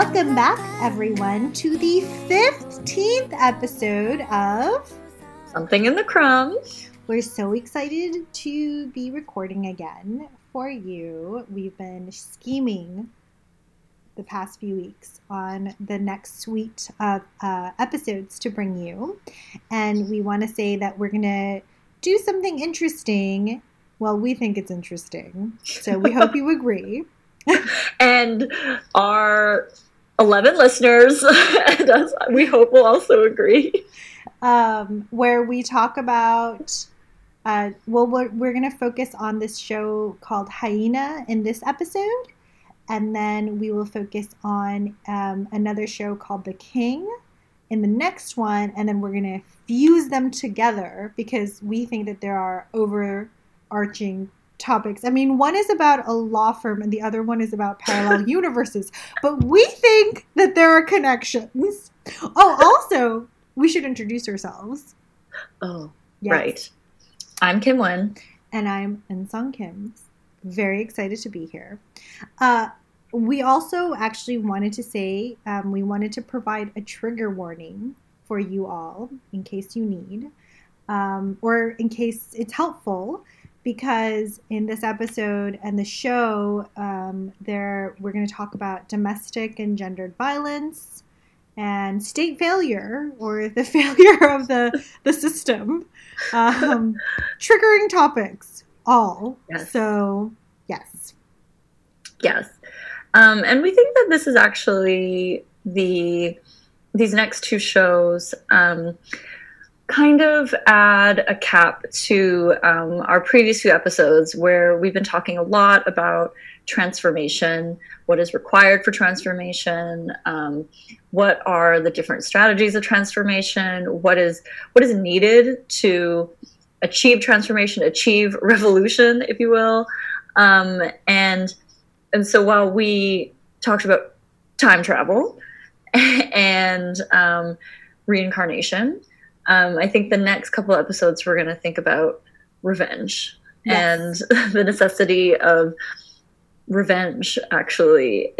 Welcome back, everyone, to the 15th episode of Something in the Crumbs. We're so excited to be recording again for you. We've been scheming the past few weeks on the next suite of episodes to bring you. And we want to say that we're going to do something interesting. Well, we think it's interesting, so we hope you agree. And our 11 listeners, and us, we hope will also agree. Where we talk about, we're going to focus on this show called Hyena in this episode. And then we will focus on another show called The King in the next one. And then we're going to fuse them together because we think that there are overarching topics. I mean, one is about a law firm and the other one is about parallel universes, but we think that there are connections. Oh, also, we should introduce ourselves. Oh, yes. Right. I'm Kim Wen. And I'm Eunsong Kim. Very excited to be here. We also actually wanted to say, we wanted to provide a trigger warning for you all in case you need, or in case it's helpful. Because in this episode and the show, we're going to talk about domestic and gendered violence and state failure, or the failure of the system, triggering topics, all. Yes. So, yes. Yes. And we think that this is actually these next two shows kind of add a cap to our previous few episodes where we've been talking a lot about transformation, what is required for transformation, what are the different strategies of transformation, what is needed to achieve transformation, achieve revolution, if you will. And so while we talked about time travel and reincarnation, I think the next couple episodes, we're going to think about revenge. Yes. And the necessity of revenge, actually,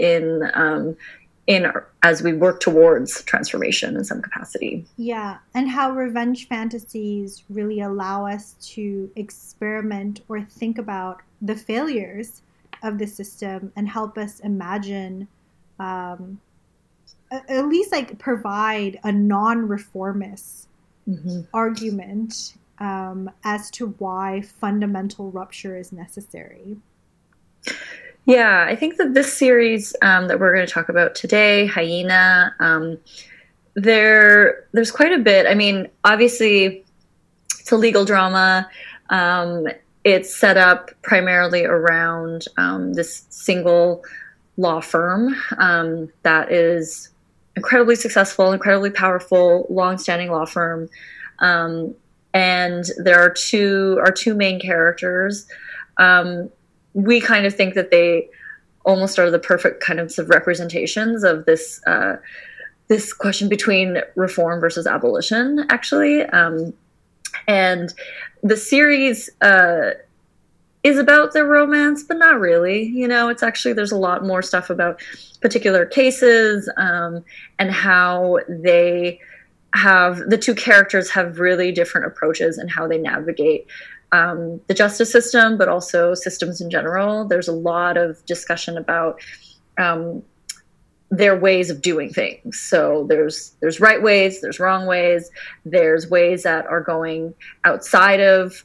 as we work towards transformation in some capacity. Yeah, and how revenge fantasies really allow us to experiment or think about the failures of the system and help us imagine, at least like provide a non-reformist argument as to why fundamental rupture is necessary. Yeah, I think that this series that we're going to talk about today, Hyena, there's quite a bit. I mean, obviously, it's a legal drama. It's set up primarily around this single law firm that is incredibly successful, incredibly powerful, long-standing law firm. And there are our two main characters. We kind of think that they almost are the perfect kind of representations of this, this question between reform versus abolition, actually. And the series is about their romance, but not really. You know, it's actually, there's a lot more stuff about particular cases and how they have, the two characters have really different approaches and how they navigate the justice system, but also systems in general. There's a lot of discussion about their ways of doing things. So there's right ways, there's wrong ways, there's ways that are going outside of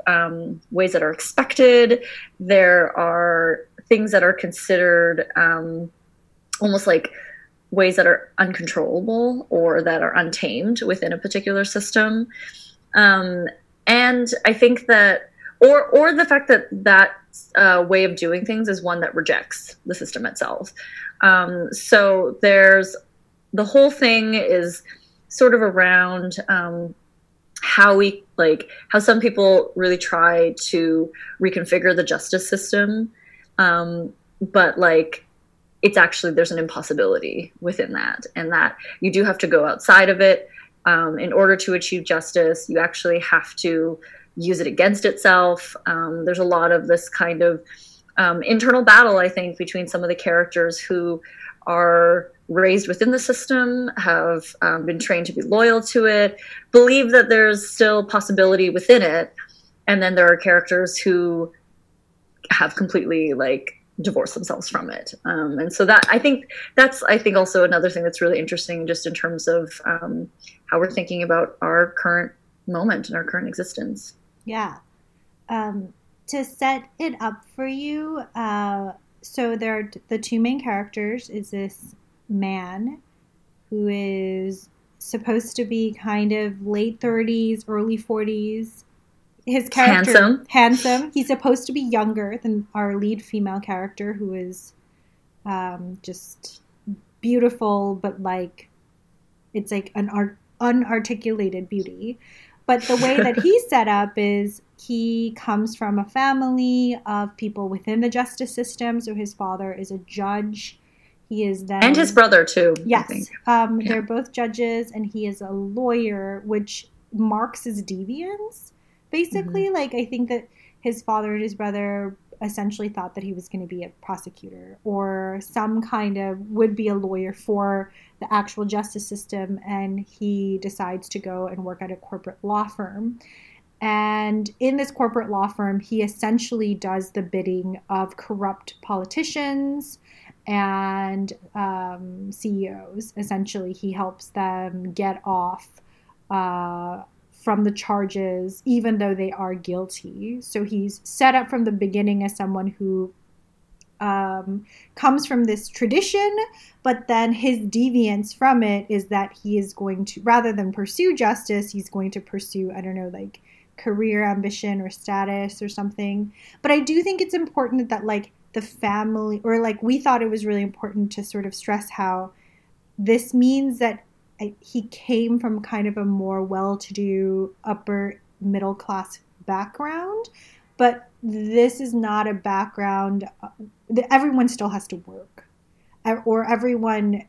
ways that are expected. There are things that are considered almost like ways that are uncontrollable or that are untamed within a particular system. And I think that, or the fact that way of doing things is one that rejects the system itself. So there's, the whole thing is sort of around how some people really try to reconfigure the justice system, but like it's actually, there's an impossibility within that, and that you do have to go outside of it in order to achieve justice. You actually have to use it against itself. There's a lot of this kind of internal battle, I think, between some of the characters who are raised within the system, have been trained to be loyal to it, believe that there's still possibility within it. And then there are characters who have completely like divorced themselves from it. And so that, I think that's, I think also another thing that's really interesting just in terms of how we're thinking about our current moment and our current existence. Yeah. To set it up for you, so there are the two main characters is this man who is supposed to be kind of late 30s, early 40s. His character, handsome. He's supposed to be younger than our lead female character, who is just beautiful, but like it's like an unarticulated beauty. But the way that he's set up is he comes from a family of people within the justice system. So his father is a judge. He is then, and his brother too. Yes, I think. Yeah. They're both judges, and he is a lawyer, which marks his deviance. Basically, mm-hmm. like, I think that his father and his brother essentially thought that he was going to be a prosecutor or some kind of would be a lawyer for the actual justice system. And he decides to go and work at a corporate law firm. And in this corporate law firm, he essentially does the bidding of corrupt politicians and CEOs. Essentially, he helps them get off from the charges, even though they are guilty. So he's set up from the beginning as someone who comes from this tradition, but then his deviance from it is that he is going to, rather than pursue justice, he's going to pursue, I don't know, like career ambition or status or something. But I do think it's important that like the family, or like we thought it was really important to sort of stress how this means that he came from kind of a more well-to-do upper middle class background, but this is not a background. Everyone still has to work, or everyone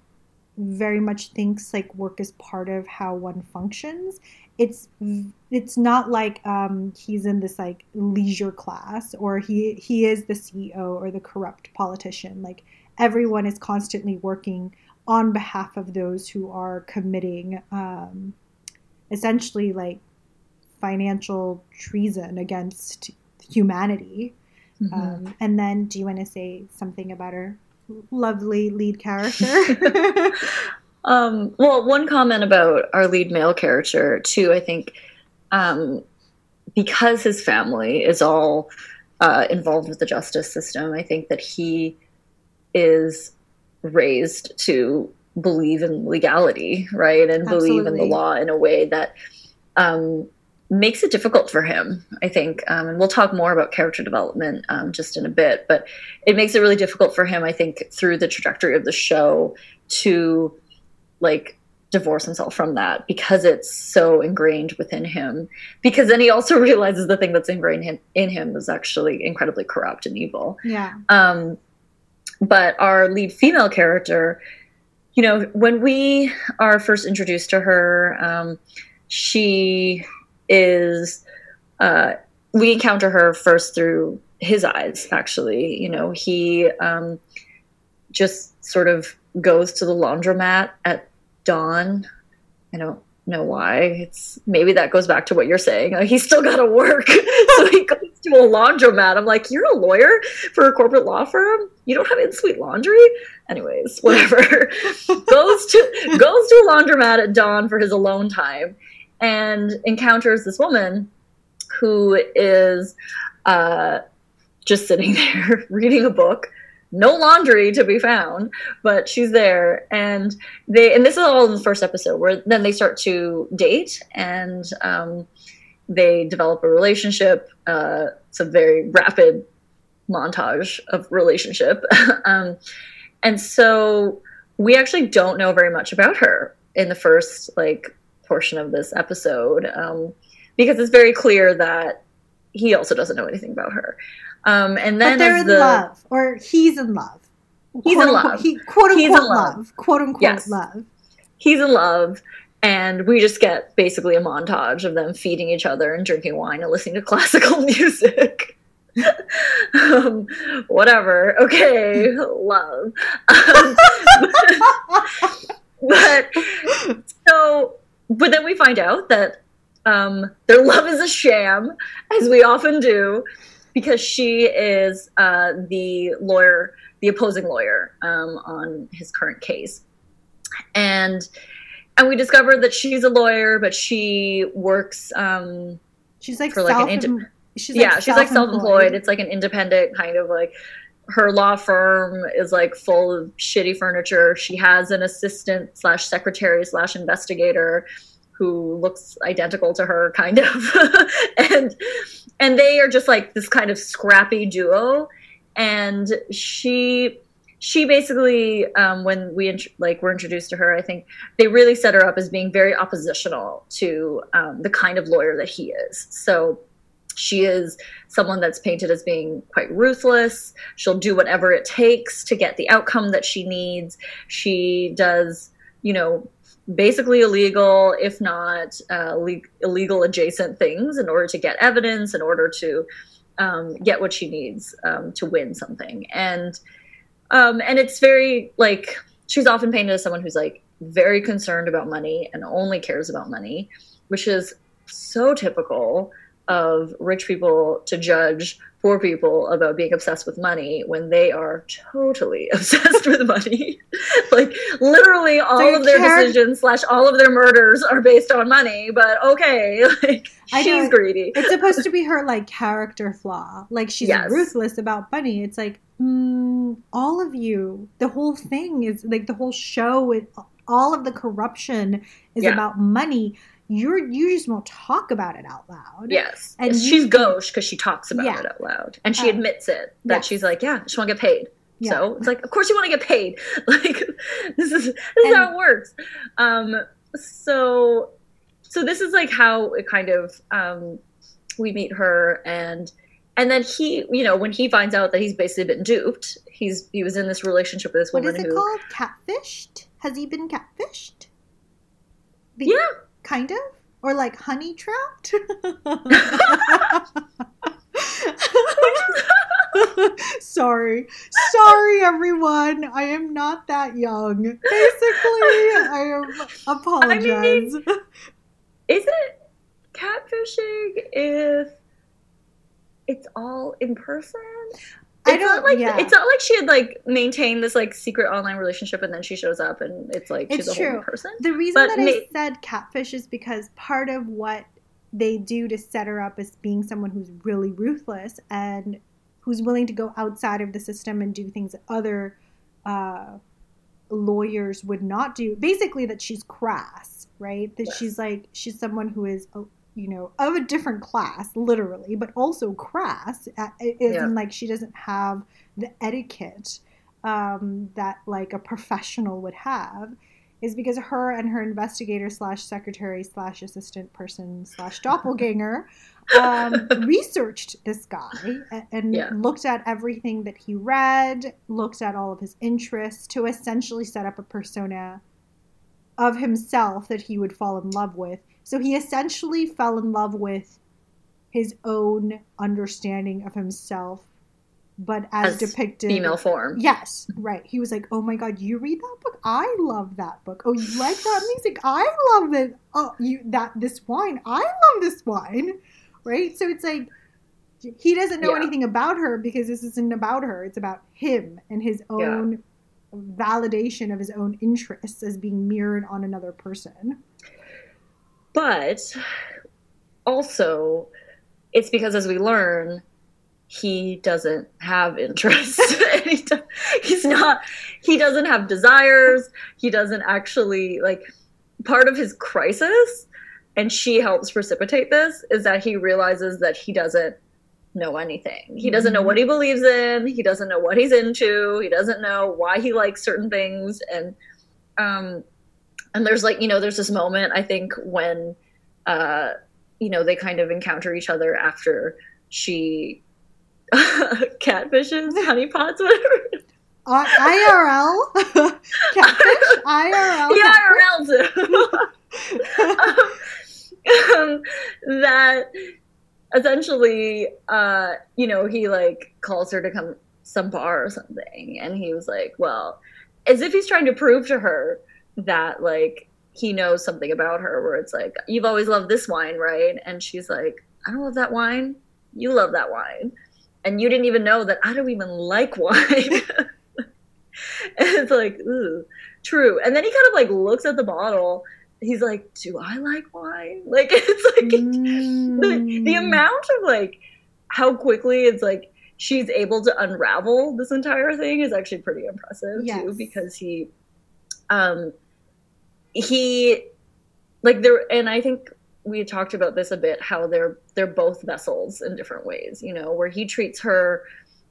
very much thinks like work is part of how one functions. It's not like he's in this like leisure class, or he is the CEO or the corrupt politician. Like everyone is constantly working on behalf of those who are committing essentially like financial treason against humanity. Mm-hmm. And then do you want to say something about our lovely lead character? Well, one comment about our lead male character too, I think because his family is all involved with the justice system, I think that he is raised to believe in legality, right? And Absolutely. Believe in the law in a way that makes it difficult for him, I think. And we'll talk more about character development just in a bit, but it makes it really difficult for him, I think, through the trajectory of the show to like divorce himself from that because it's so ingrained within him. Because then he also realizes the thing that's ingrained in him is actually incredibly corrupt and evil. Yeah. But our lead female character, you know, when we are first introduced to her, she is, we encounter her first through his eyes, actually. You know, he just sort of goes to the laundromat at dawn. I don't know why. It's maybe that goes back to what you're saying. Like, he's still got to work. So he goes to a laundromat. I'm like, you're a lawyer for a corporate law firm? You don't have in-suite laundry? Anyways, whatever. goes to a laundromat at dawn for his alone time and encounters this woman who is just sitting there reading a book. No laundry to be found, but she's there. And this is all in the first episode, where then they start to date and they develop a relationship. It's a very rapid montage of relationship. And so we actually don't know very much about her in the first like portion of this episode because it's very clear that he also doesn't know anything about her. And then but they're in love, or he's in love. He's in love. Quote unquote love. He's in love, and we just get basically a montage of them feeding each other and drinking wine and listening to classical music. Whatever. Okay. Love. But then we find out that their love is a sham, as we often do, because she is the lawyer, the opposing lawyer on his current case. And we discover that she's a lawyer, but she works she's self-employed. It's like an independent kind of like her law firm is like full of shitty furniture. She has an assistant / secretary / investigator who looks identical to her kind of. and they are just like this kind of scrappy duo. And she basically, when we were introduced to her, I think they really set her up as being very oppositional to the kind of lawyer that he is. So she is someone that's painted as being quite ruthless. She'll do whatever it takes to get the outcome that she needs. She does, basically illegal, if not illegal adjacent things in order to get evidence, in order to get what she needs to win something. And it's very, like, she's often painted as someone who's, like, very concerned about money and only cares about money, which is so typical of rich people to judge poor people about being obsessed with money when they are totally obsessed with money. Like, literally all of their decisions / all of their murders are based on money, but okay, like, she's greedy. It's supposed to be her, like, character flaw. Like, she's ruthless about money. It's like, all of you, the whole thing is like the whole show is all of the corruption is about money. You just won't talk about it out loud. Yes. And she's gauche because she talks about it out loud. And she admits it that she's like, she won't get paid. Yeah. So it's like, of course you want to get paid. Like, this is how it works. So this is like how it kind of we meet her. And then he, when he finds out that he's basically been duped, he was in this relationship with this woman. What is it called? Catfished? Has he been catfished? Kind of? Or like honey trapped? Sorry, everyone. I am not that young. Basically, I apologize. I mean, is it catfishing if it's all in person? It's not like she had like maintained this like secret online relationship and then she shows up and it's like she's a whole new person. The reason I said catfish is because part of what they do to set her up is being someone who's really ruthless and who's willing to go outside of the system and do things that other lawyers would not do. Basically, that she's crass, right? That she's like she's someone who is. Of a different class, literally, but also crass. It isn't like she doesn't have the etiquette that like a professional would have, is because her and her investigator / secretary / assistant person / doppelganger researched this guy and looked at everything that he read, looked at all of his interests to essentially set up a persona of himself that he would fall in love with. So he essentially fell in love with his own understanding of himself, but as depicted... female form. Yes, right. He was like, oh my God, you read that book? I love that book. Oh, you like that music? I love it. Oh, this wine? I love this wine. Right? So it's like, he doesn't know anything about her because this isn't about her. It's about him and his own validation of his own interests as being mirrored on another person. But also, it's because as we learn, he doesn't have interests. He doesn't have desires. He doesn't actually, like, part of his crisis, and she helps precipitate this, is that he realizes that he doesn't know anything. He doesn't know what he believes in. He doesn't know what he's into. He doesn't know why he likes certain things. And there's like, there's this moment, I think, when, they kind of encounter each other after she catfishes, honeypots, whatever. IRL? Catfish? IRL? Yeah, IRL too. That essentially, he like calls her to come some bar or something, and he was like, well, as if he's trying to prove to her that like he knows something about her, where it's like, you've always loved this wine, right? And she's like, I don't love that wine. You love that wine. And you didn't even know that I don't even like wine. And it's like, ooh, true. And then he kind of like looks at the bottle. He's like, do I like wine? Like, it's like the amount of like how quickly it's like she's able to unravel this entire thing is actually pretty impressive too, because he like there, and I think we talked about this a bit, how they're both vessels in different ways, you know, where he treats her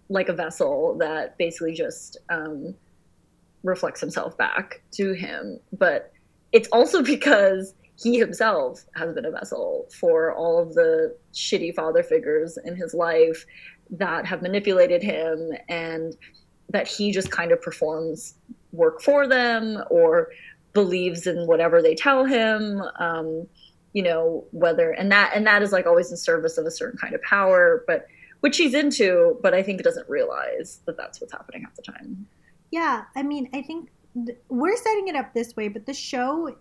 like a vessel that basically just reflects himself back to him. But it's also because he himself has been a vessel for all of the shitty father figures in his life that have manipulated him, and that he just kind of performs work for them or believes in whatever they tell him, and that is like always in service of a certain kind of power, but which he's into, but I think it doesn't realize that that's what's happening half the time. Yeah, I mean, I think we're setting it up this way, but the show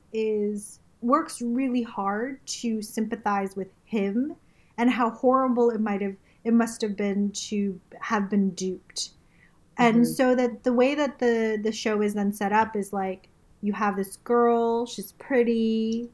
works really hard to sympathize with him and how horrible it must have been to have been duped. And so that the way that the show is then set up is like, you have this girl, she's pretty,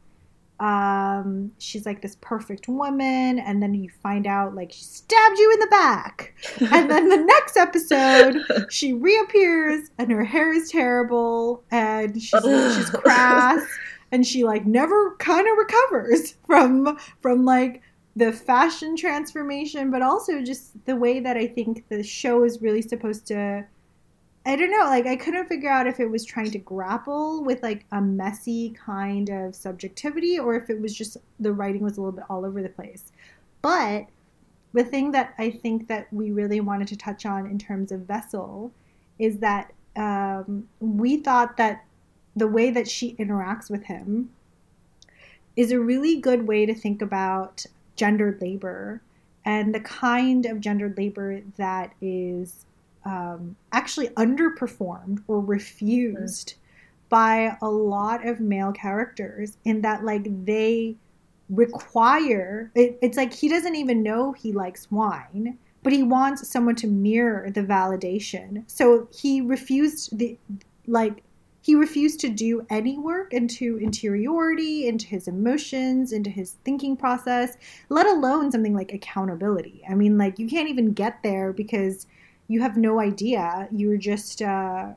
she's like this perfect woman, and then you find out like she stabbed you in the back. And then the next episode, she reappears and her hair is terrible and she's crass, and she like never kind of recovers from like the fashion transformation, but also just the way that I think the show is really supposed to, I don't know, like I couldn't figure out if it was trying to grapple with like a messy kind of subjectivity or if it was just the writing was a little bit all over the place. But the thing that I think that we really wanted to touch on in terms of vessel is that we thought that the way that she interacts with him is a really good way to think about gendered labor and the kind of gendered labor that is actually underperformed or refused by a lot of male characters, in that like they require it, it's like he doesn't even know he likes wine, but he wants someone to mirror the validation, so he refused to do any work into interiority, into his emotions, into his thinking process, let alone something like accountability. I mean, like, you can't even get there because you have no idea. You're just the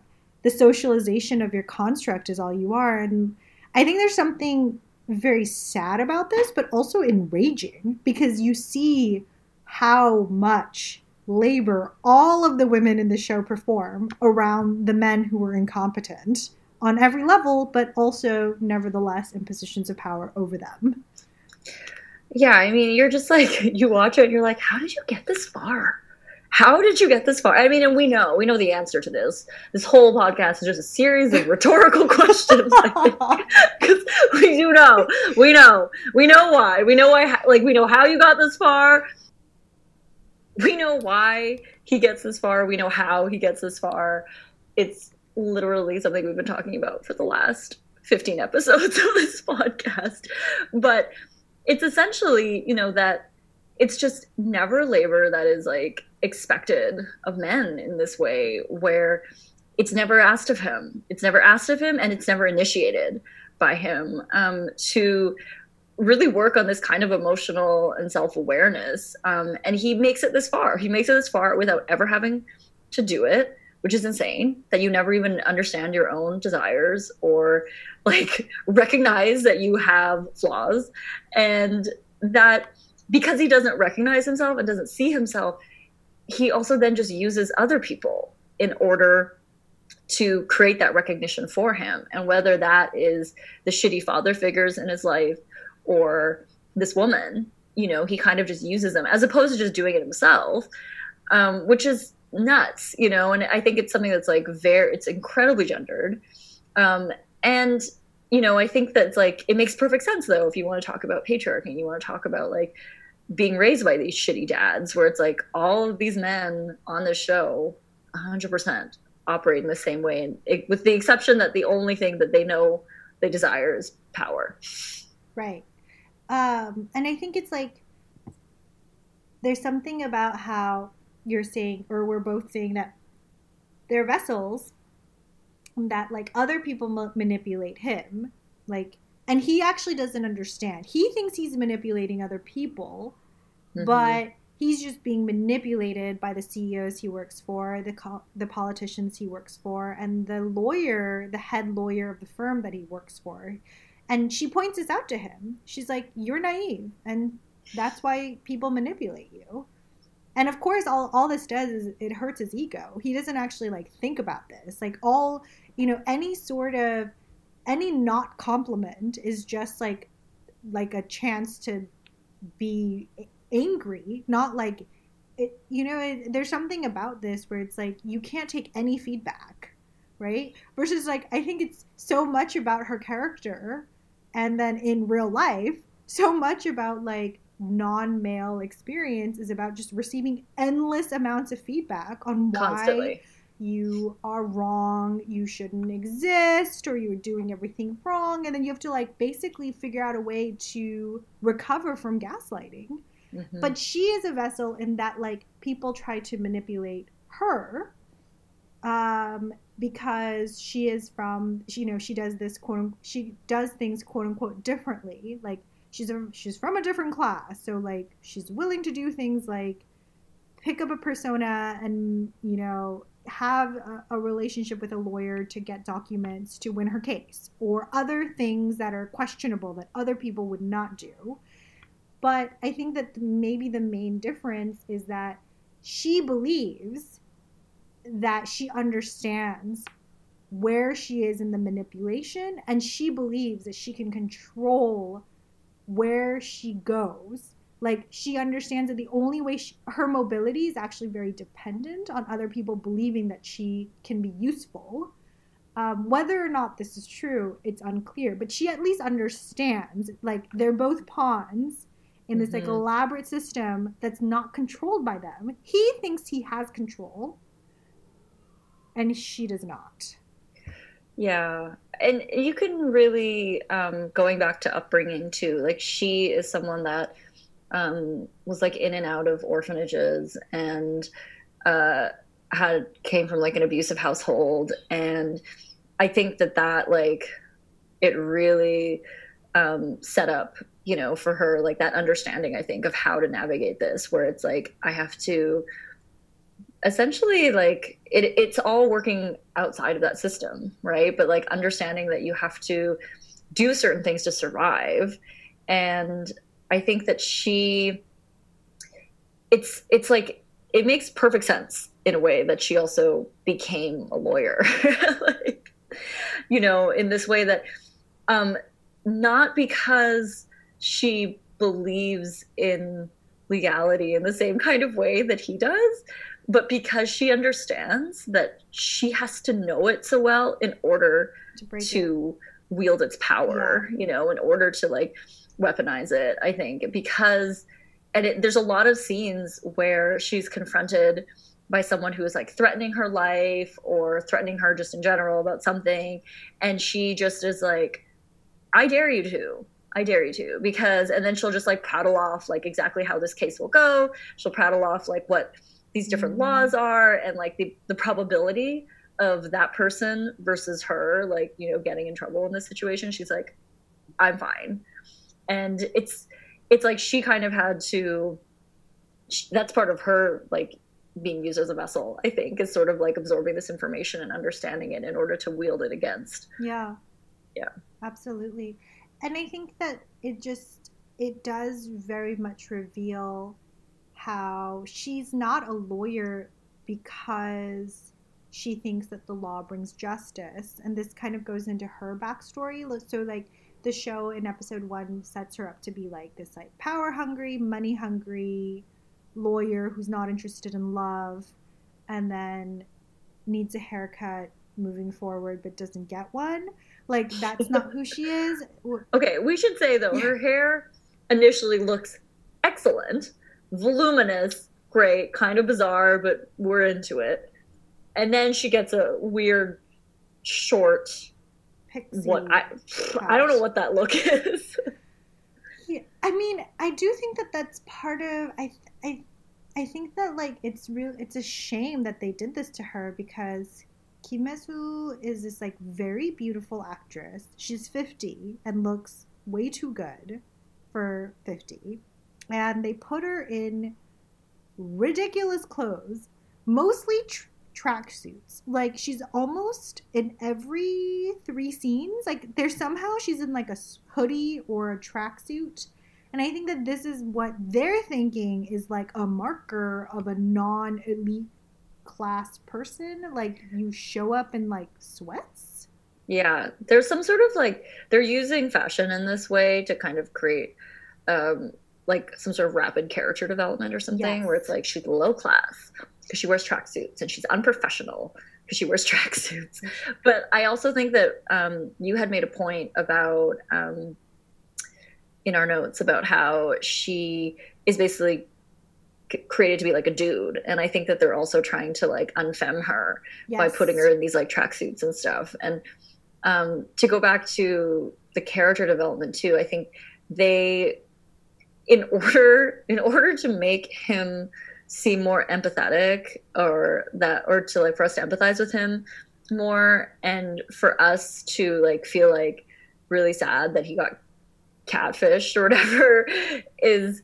socialization of your construct is all you are. And I think there's something very sad about this, but also enraging, because you see how much labor all of the women in the show perform around the men who were incompetent on every level, but also nevertheless in positions of power over them. Yeah, I mean, you're just like, you watch it and you're like, how did you get this far? How did you get this far? I mean, and we know the answer to this. This whole podcast is just a series of rhetorical questions. Because we do know, we know why, like, we know how you got this far. We know why he gets this far. We know how he gets this far. It's literally something we've been talking about for the last 15 episodes of this podcast. But it's essentially, you know, that it's just never labor that is like expected of men in this way, where it's never asked of him. It's never asked of him, and it's never initiated by him to really work on this kind of emotional and self-awareness. And he makes it this far. He makes it this far without ever having to do it, which is insane, that you never even understand your own desires or like recognize that you have flaws, and that, because he doesn't recognize himself and doesn't see himself, he also then just uses other people in order to create that recognition for him. And whether that is the shitty father figures in his life or this woman, you know, he kind of just uses them as opposed to just doing it himself, which is nuts, you know. And I think it's something that's like it's incredibly gendered. And you know, I think that's like, it makes perfect sense though, if you want to talk about patriarchy, you want to talk about like being raised by these shitty dads, where it's like all of these men on the show 100% operate in the same way, and it, with the exception that the only thing that they know they desire is power. Right. And I think it's like there's something about how you're saying, or we're both saying, that they're vessels that like other people manipulate him, like, and he actually doesn't understand. He thinks he's manipulating other people, mm-hmm. but he's just being manipulated by the CEOs he works for, the politicians he works for, and the lawyer, the head lawyer of the firm that he works for. And she points this out to him. She's like, you're naive, and that's why people manipulate you. And of course, all this does is it hurts his ego. He doesn't actually like think about this. Like all, you know, any sort of, any not compliment is just like a chance to be angry, not like, it, you know, it, there's something about this where it's like, you can't take any feedback, right? Versus like, I think it's so much about her character. And then in real life, so much about like, non-male experience is about just receiving endless amounts of feedback on why you are wrong, you shouldn't exist, or you're doing everything wrong, and then you have to like basically figure out a way to recover from gaslighting. Mm-hmm. But she is a vessel in that like people try to manipulate her because she is from, you know, she does this quote, she does things quote unquote differently, like she's from a different class, so like she's willing to do things like pick up a persona and, you know, have a relationship with a lawyer to get documents to win her case, or other things that are questionable that other people would not do. But I think that maybe the main difference is that she believes that she understands where she is in the manipulation, and she believes that she can control where she goes. Like she understands that the only way her mobility is actually very dependent on other people believing that she can be useful. Whether or not this is true, it's unclear, but she at least understands like they're both pawns in this mm-hmm. like elaborate system that's not controlled by them. He thinks he has control and she does not. Yeah. And you can really, going back to upbringing too, like she is someone that was like in and out of orphanages and came from like an abusive household. And I think that like, it really set up, you know, for her, like that understanding, I think, of how to navigate this, where it's like, I have to essentially like it's all working outside of that system, right? But like understanding that you have to do certain things to survive. And I think that she it's like it makes perfect sense in a way that she also became a lawyer like, you know, in this way that not because she believes in legality in the same kind of way that he does, but because she understands that she has to know it so well in order to wield its power, yeah. You know, in order to like weaponize it, I think, because, and there's a lot of scenes where she's confronted by someone who is like threatening her life or threatening her just in general about something. And she just is like, I dare you to, because, and then she'll just like prattle off like exactly how this case will go. She'll prattle off like what these different mm-hmm. laws are, and like the probability of that person versus her, like, you know, getting in trouble in this situation. She's like, I'm fine. And it's like she kind of had to, that's part of her like being used as a vessel, I think, is sort of like absorbing this information and understanding it in order to wield it against. Yeah. Yeah. Absolutely. And I think that it does very much reveal how she's not a lawyer because she thinks that the law brings justice. And this kind of goes into her backstory. So like the show in episode 1 sets her up to be like this like power hungry, money hungry lawyer who's not interested in love, and then needs a haircut moving forward but doesn't get one. Like that's not who she is. Okay, we should say though, her hair initially looks excellent, voluminous, great, kind of bizarre, but we're into it. And then she gets a weird short pixie. I don't know what that look is. Yeah, I mean, I do think that that's part of I think that, like, it's real. It's a shame that they did this to her because Kim Esu is this, like, very beautiful actress. She's 50 and looks way too good for 50. And they put her in ridiculous clothes, mostly tracksuits. Like, she's almost in every 3 scenes. Like, there's somehow she's in, like, a hoodie or a tracksuit. And I think that this is what they're thinking is, like, a marker of a non-elite class person. Like, you show up in, like, sweats? Yeah. There's some sort of, like, they're using fashion in this way to kind of create, like, some sort of rapid character development or something. Yes. Where it's, like, she's low class because she wears tracksuits and she's unprofessional because she wears tracksuits. But I also think that you had made a point about... in our notes about how she is basically created to be like a dude. And I think that they're also trying to, like, unfemme her. Yes. By putting her in these, like, tracksuits and stuff. And to go back to the character development too, I think they, in order to make him seem more empathetic or for us to empathize with him more and for us to, like, feel, like, really sad that he got catfished or whatever, is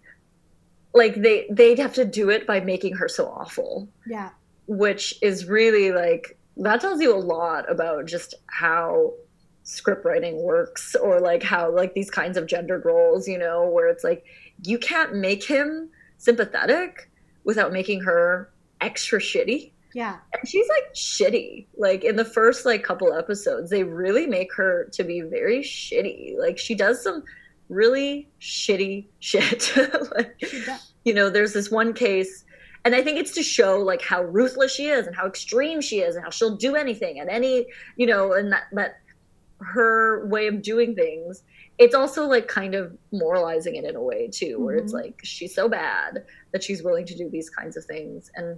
like they'd have to do it by making her so awful. Yeah, which is really, like, that tells you a lot about just how script writing works, or, like, how, like, these kinds of gendered roles, you know, where it's like you can't make him sympathetic without making her extra shitty. Yeah. And she's, like, shitty. Like, in the first, like, couple episodes, they really make her to be very shitty. Like, she does some really shitty shit. Like, you know, there's this one case, and I think it's to show, like, how ruthless she is and how extreme she is and how she'll do anything and any, you know, and that her way of doing things. It's also, like, kind of moralizing it in a way too, where it's like she's so bad that she's willing to do these kinds of things. And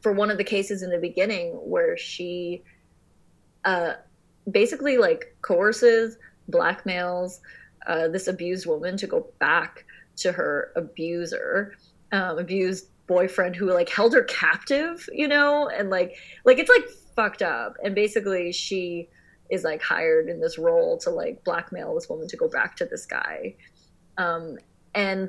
for one of the cases in the beginning where she basically, like, coerces, blackmails this abused woman to go back to her abused boyfriend who, like, held her captive, you know, and like it's, like, fucked up. And basically she is, like, hired in this role to, like, blackmail this woman to go back to this guy. And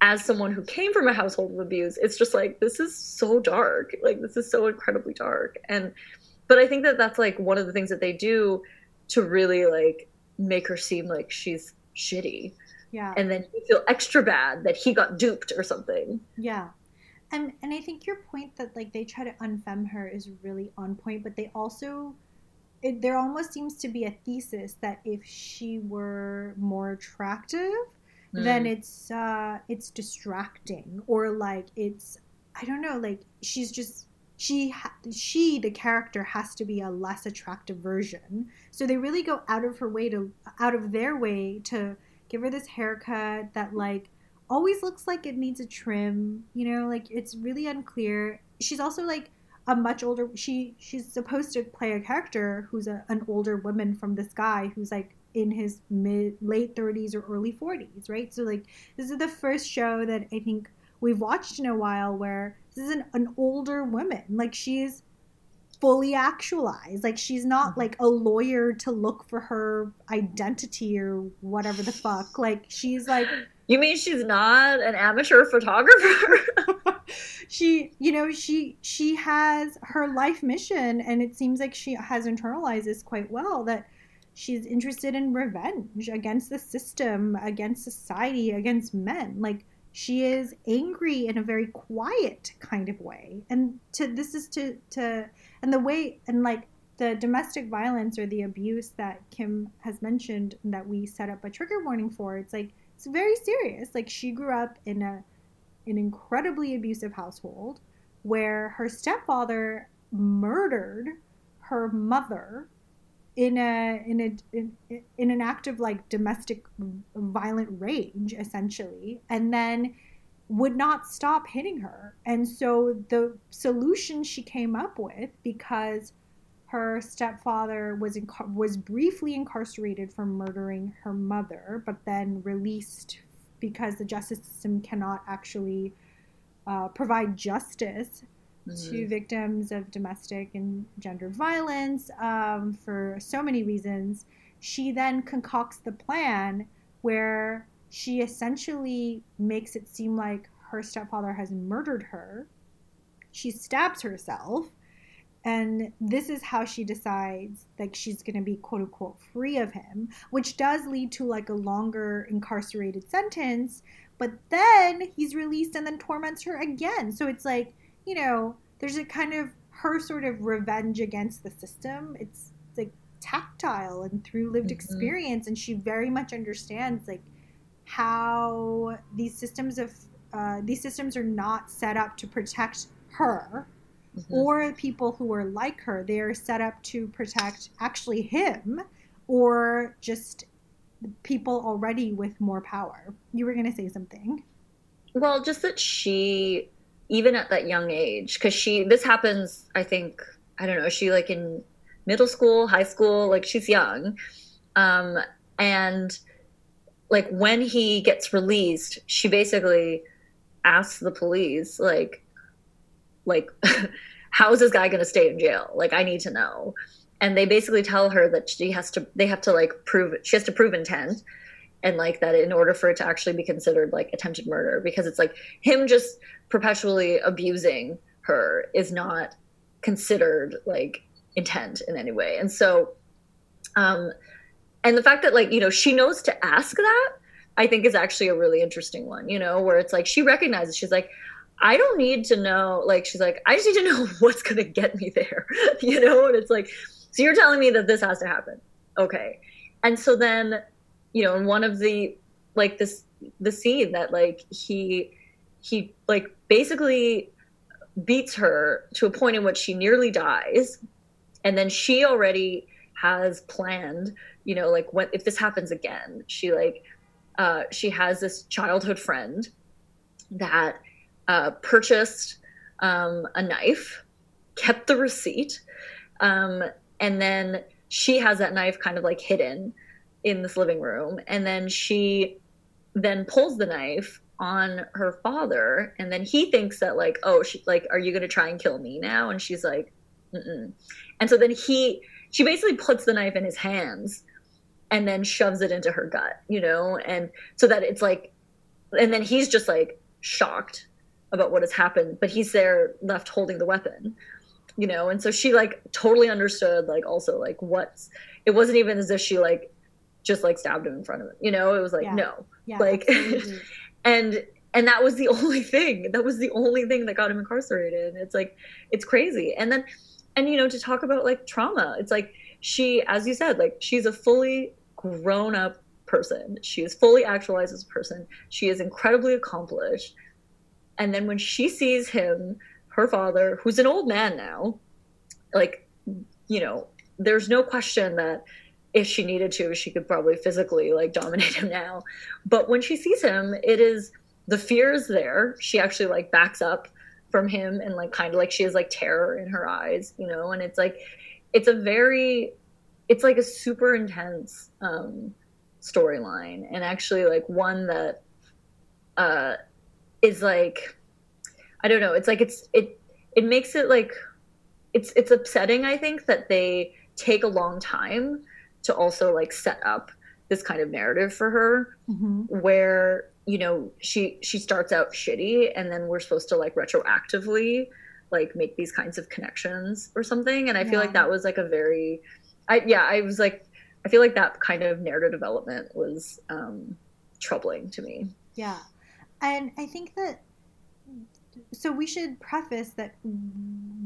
as someone who came from a household of abuse, it's just, like, this is so dark. Like, this is so incredibly dark. But I think that that's, like, one of the things that they do to really, like, make her seem like she's shitty. Yeah. And then you feel extra bad that he got duped or something. Yeah. And I think your point that, like, they try to unfemme her is really on point, but they also, there almost seems to be a thesis that if she were more attractive, then it's distracting, or, like, it's, I don't know, like, she's just, she the character has to be a less attractive version. So they really go out of their way to give her this haircut that, like, always looks like it needs a trim, you know, like, it's really unclear. She's also, like, a much older, she's supposed to play a character who's an older woman from this guy who's, like, in his late 30s or early 40s, right? So, like, this is the first show that I think we've watched in a while where this is an older woman. Like, she's fully actualized. Like, she's not, like, a lawyer to look for her identity or whatever the fuck. Like, she's, like... You mean she's not an amateur photographer? She has her life mission, and it seems like she has internalized this quite well, that she's interested in revenge against the system, against society, against men. Like, she is angry in a very quiet kind of way. And like the domestic violence or the abuse that Kim has mentioned that we set up a trigger warning for, it's like, it's very serious. Like, she grew up in an incredibly abusive household where her stepfather murdered her mother in an act of, like, domestic violent rage, essentially. And then would not stop hitting her. And so the solution she came up with, because her stepfather was briefly incarcerated for murdering her mother, but then released because the justice system cannot actually provide justice to victims of domestic and gender violence for so many reasons. She then concocts the plan where she essentially makes it seem like her stepfather has murdered her. She stabs herself, and this is how she decides that she's going to be quote unquote free of him, which does lead to like a longer incarcerated sentence. But then he's released and then torments her again. So it's like, you know, there's a kind of her sort of revenge against the system. It's like tactile and through lived experience. And she very much understands like how these systems are not set up to protect her or people who are like her. They are set up to protect actually him or just people already with more power. You were going to say something. Well, just that she, even at that young age, because this happens, I think, I don't know, she like in middle school, high school, like she's young. And like when he gets released, she basically asks the police, like, how is this guy going to stay in jail? Like, I need to know. And they basically tell her that she has to prove intent. And like that in order for it to actually be considered like attempted murder, because it's like him just perpetually abusing her is not considered like intent in any way. And so, and the fact that like, you know, she knows to ask that, I think is actually a really interesting one, you know, where it's like, she recognizes, she's like, I don't need to know. Like, she's like, I just need to know what's going to get me there, you know? And it's like, so you're telling me that this has to happen. Okay. And so then, you know, in one of the, like this, the scene that like he like basically beats her to a point in which she nearly dies. And then she already has planned, you know, like what, if this happens again, she has this childhood friend that purchased a knife, kept the receipt. And then she has that knife kind of like hidden in this living room, and then she then pulls the knife on her father, and then he thinks that like, oh, she, like, are you going to try and kill me now? And she's like, mm-mm. And so then she basically puts the knife in his hands and then shoves it into her gut, you know? And so that it's like, and then he's just like shocked about what has happened, but he's there left holding the weapon, you know? And so she like totally understood, like also like it wasn't even as if she like just like stabbed him in front of him, you know? It was like, yeah. No, yeah, like, and that was the only thing that got him incarcerated. It's like, it's crazy. And then, and you know, to talk about like trauma, it's like she, as you said, like she's a fully grown up person. She is fully actualized as a person. She is incredibly accomplished. And then when she sees him, her father, who's an old man now, like, you know, there's no question that if she needed to, she could probably physically like dominate him now. But when she sees him, it is, the fear is there. She actually like backs up from him and like kind of like she has like terror in her eyes, you know? And it's like, it's like a super intense storyline, and actually like one that is like, I don't know. It's like, it makes it like, it's upsetting, I think, that they take a long time to also like set up this kind of narrative for her, where, you know, she starts out shitty, and then we're supposed to like retroactively like make these kinds of connections or something. And I feel like that was like a very, I feel like that kind of narrative development was troubling to me. Yeah. And I think that, so we should preface that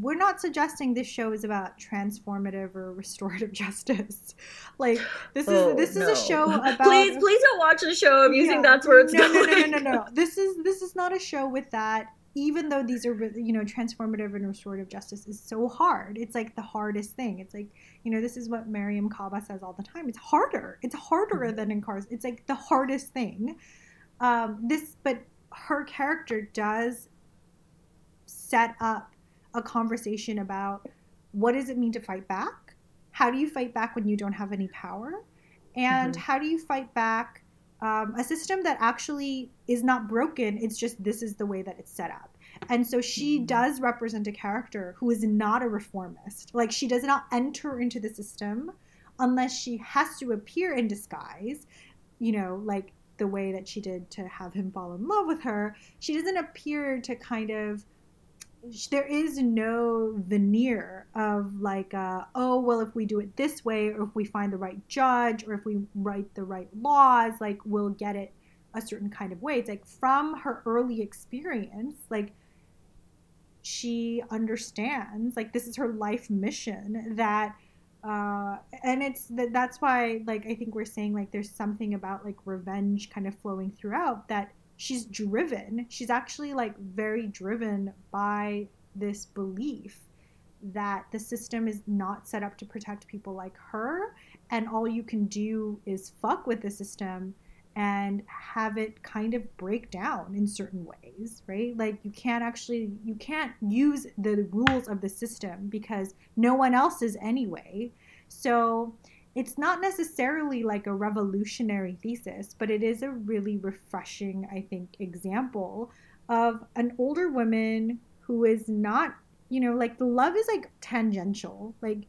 we're not suggesting this show is about transformative or restorative justice. Like this is a show about. Please don't watch the show if you think that's where it's going. No. This is not a show with that. Even though these are, you know, transformative and restorative justice is so hard. It's like the hardest thing. It's like, you know, this is what Mariam Kaba says all the time. It's harder. It's harder than incarceration. It's like the hardest thing. But her character does set up a conversation about what does it mean to fight back? How do you fight back when you don't have any power? And how do you fight back a system that actually is not broken? It's just this is the way that it's set up. And so she does represent a character who is not a reformist. Like, she does not enter into the system unless she has to appear in disguise, you know, like the way that she did to have him fall in love with her. She doesn't appear to kind of, there is no veneer of like, oh, well, if we do it this way, or if we find the right judge, or if we write the right laws, like we'll get it a certain kind of way. It's like from her early experience, like she understands, like this is her life mission that, and it's that's why, like, I think we're saying like there's something about like revenge kind of flowing throughout, that she's driven. She's actually like very driven by this belief that the system is not set up to protect people like her, and all you can do is fuck with the system and have it kind of break down in certain ways, right? Like you can't use the rules of the system because no one else is anyway. So it's not necessarily like a revolutionary thesis, but it is a really refreshing, I think, example of an older woman who is not, you know, like the love is like tangential. Like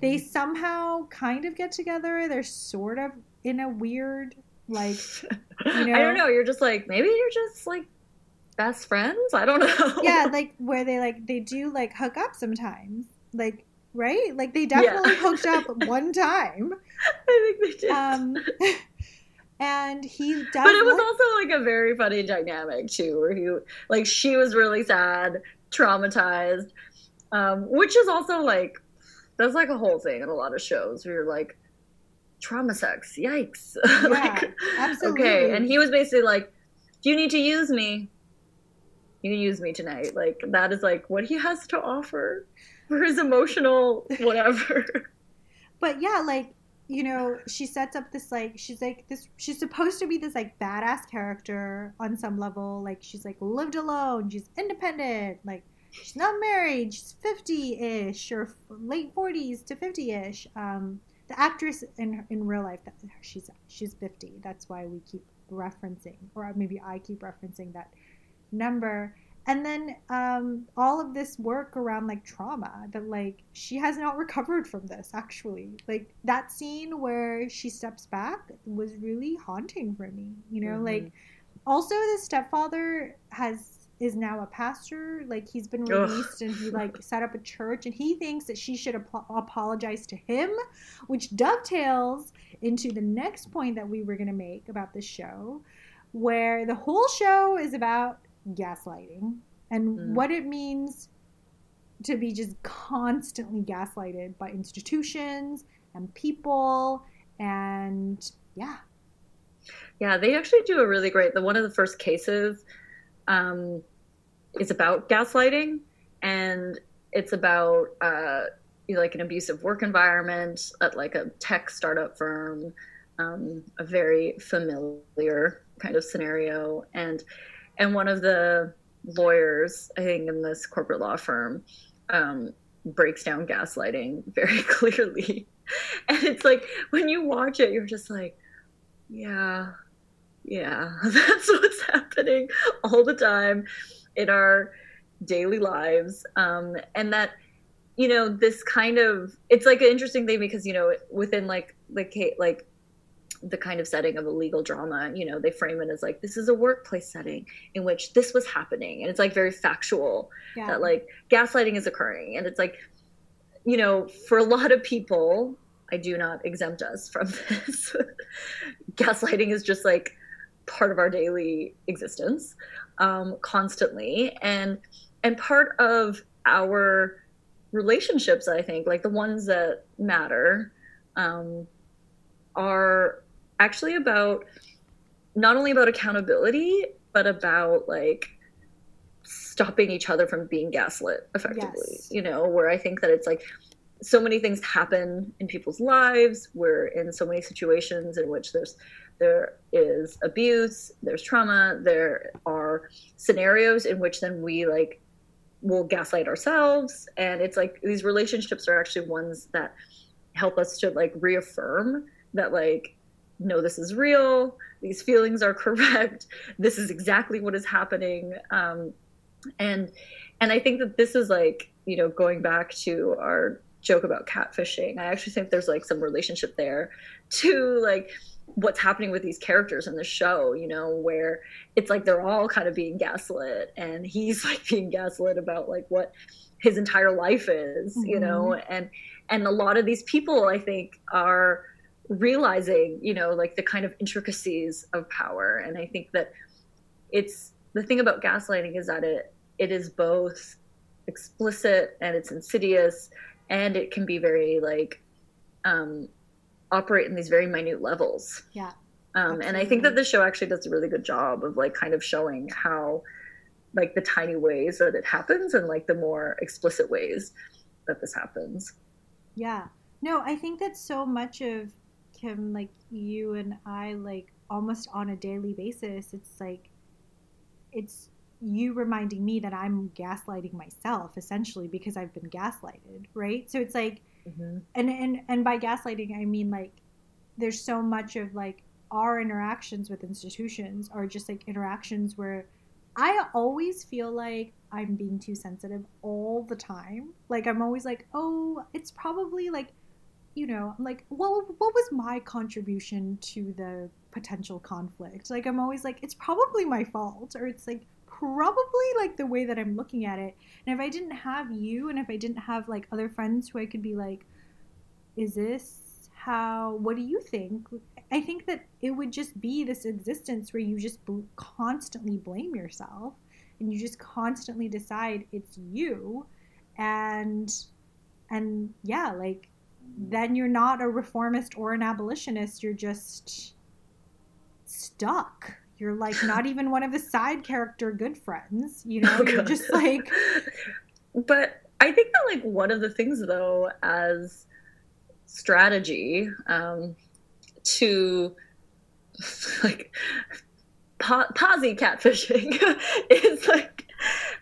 they somehow kind of get together. They're sort of in a weird, like, you know, I don't know, you're just like, maybe you're just like best friends, I don't know. Yeah, like where they like they do like hook up sometimes, like, right, like they definitely hooked up one time, I think they did. And he does, but it was also like a very funny dynamic too, where he like she was really sad, traumatized, which is also like that's like a whole thing in a lot of shows where you're like, trauma sucks, yikes. Yeah, like, absolutely. Okay, and he was basically like, do you need to use me? You can use me tonight. Like, that is like what he has to offer for his emotional whatever. But yeah, like, you know, she sets up this like, she's like this, she's supposed to be this like badass character on some level. Like, she's like lived alone, she's independent, like she's not married, she's 50-ish or late 40s to 50-ish. The actress in real life, that she's 50. That's why we keep referencing, or maybe I keep referencing that number. And then all of this work around like trauma that like she has not recovered from this actually. Like that scene where she steps back was really haunting for me. You know, like also the stepfather is now a pastor. Like he's been released and he like set up a church, and he thinks that she should apologize to him, which dovetails into the next point that we were going to make about the show, where the whole show is about gaslighting and what it means to be just constantly gaslighted by institutions and people. And yeah, they actually do a really great, one of the first cases it's about gaslighting, and it's about like an abusive work environment at like a tech startup firm, a very familiar kind of scenario, and one of the lawyers, I think, in this corporate law firm breaks down gaslighting very clearly. And it's like when you watch it, you're just like, yeah, that's what's happening all the time in our daily lives. And that, you know, this kind of, it's like an interesting thing because, you know, within like the kind of setting of a legal drama, you know, they frame it as like, this is a workplace setting in which this was happening. And it's like very factual that like gaslighting is occurring. And it's like, you know, for a lot of people, I do not exempt us from this. Gaslighting is just like part of our daily existence, constantly, and part of our relationships, I think, like the ones that matter, are actually about not only about accountability, but about like stopping each other from being gaslit effectively. Yes. You know, where I think that it's like so many things happen in people's lives. We're in so many situations in which there's there is abuse, there's trauma, there are scenarios in which then we like will gaslight ourselves. And it's like these relationships are actually ones that help us to like reaffirm that like, no, this is real. These feelings are correct. This is exactly what is happening. And I think that this is like, you know, going back to our joke about catfishing, I actually think there's like some relationship there to like what's happening with these characters in the show, you know, where it's like they're all kind of being gaslit, and he's like being gaslit about like what his entire life is, you know, and a lot of these people I think are realizing, you know, like the kind of intricacies of power. And I think that it's the thing about gaslighting is that it is both explicit and it's insidious, and it can be very like operate in these very minute levels. Yeah. And I think that the show actually does a really good job of like kind of showing how like the tiny ways that it happens and like the more explicit ways that this happens. Yeah. No, I think that so much of Kim, like you and I, like almost on a daily basis, it's like, it's you reminding me that I'm gaslighting myself essentially because I've been gaslighted, right? So it's like, and by gaslighting, I mean like there's so much of like our interactions with institutions are just like interactions where I always feel like I'm being too sensitive all the time. Like I'm always like, oh, it's probably like, you know, like, well, what was my contribution to the potential conflict? Like, I'm always like, it's probably my fault, or it's like, probably like the way that I'm looking at it. And if I didn't have you, and if I didn't have like other friends who I could be like, is this how, what do you think? I think that it would just be this existence where you just constantly blame yourself, and you just constantly decide it's you. And yeah, like, then you're not a reformist or an abolitionist. You're just stuck. You're like not even one of the side character good friends, you know, you're just like. But I think that like one of the things though, as strategy to like posi catfishing is like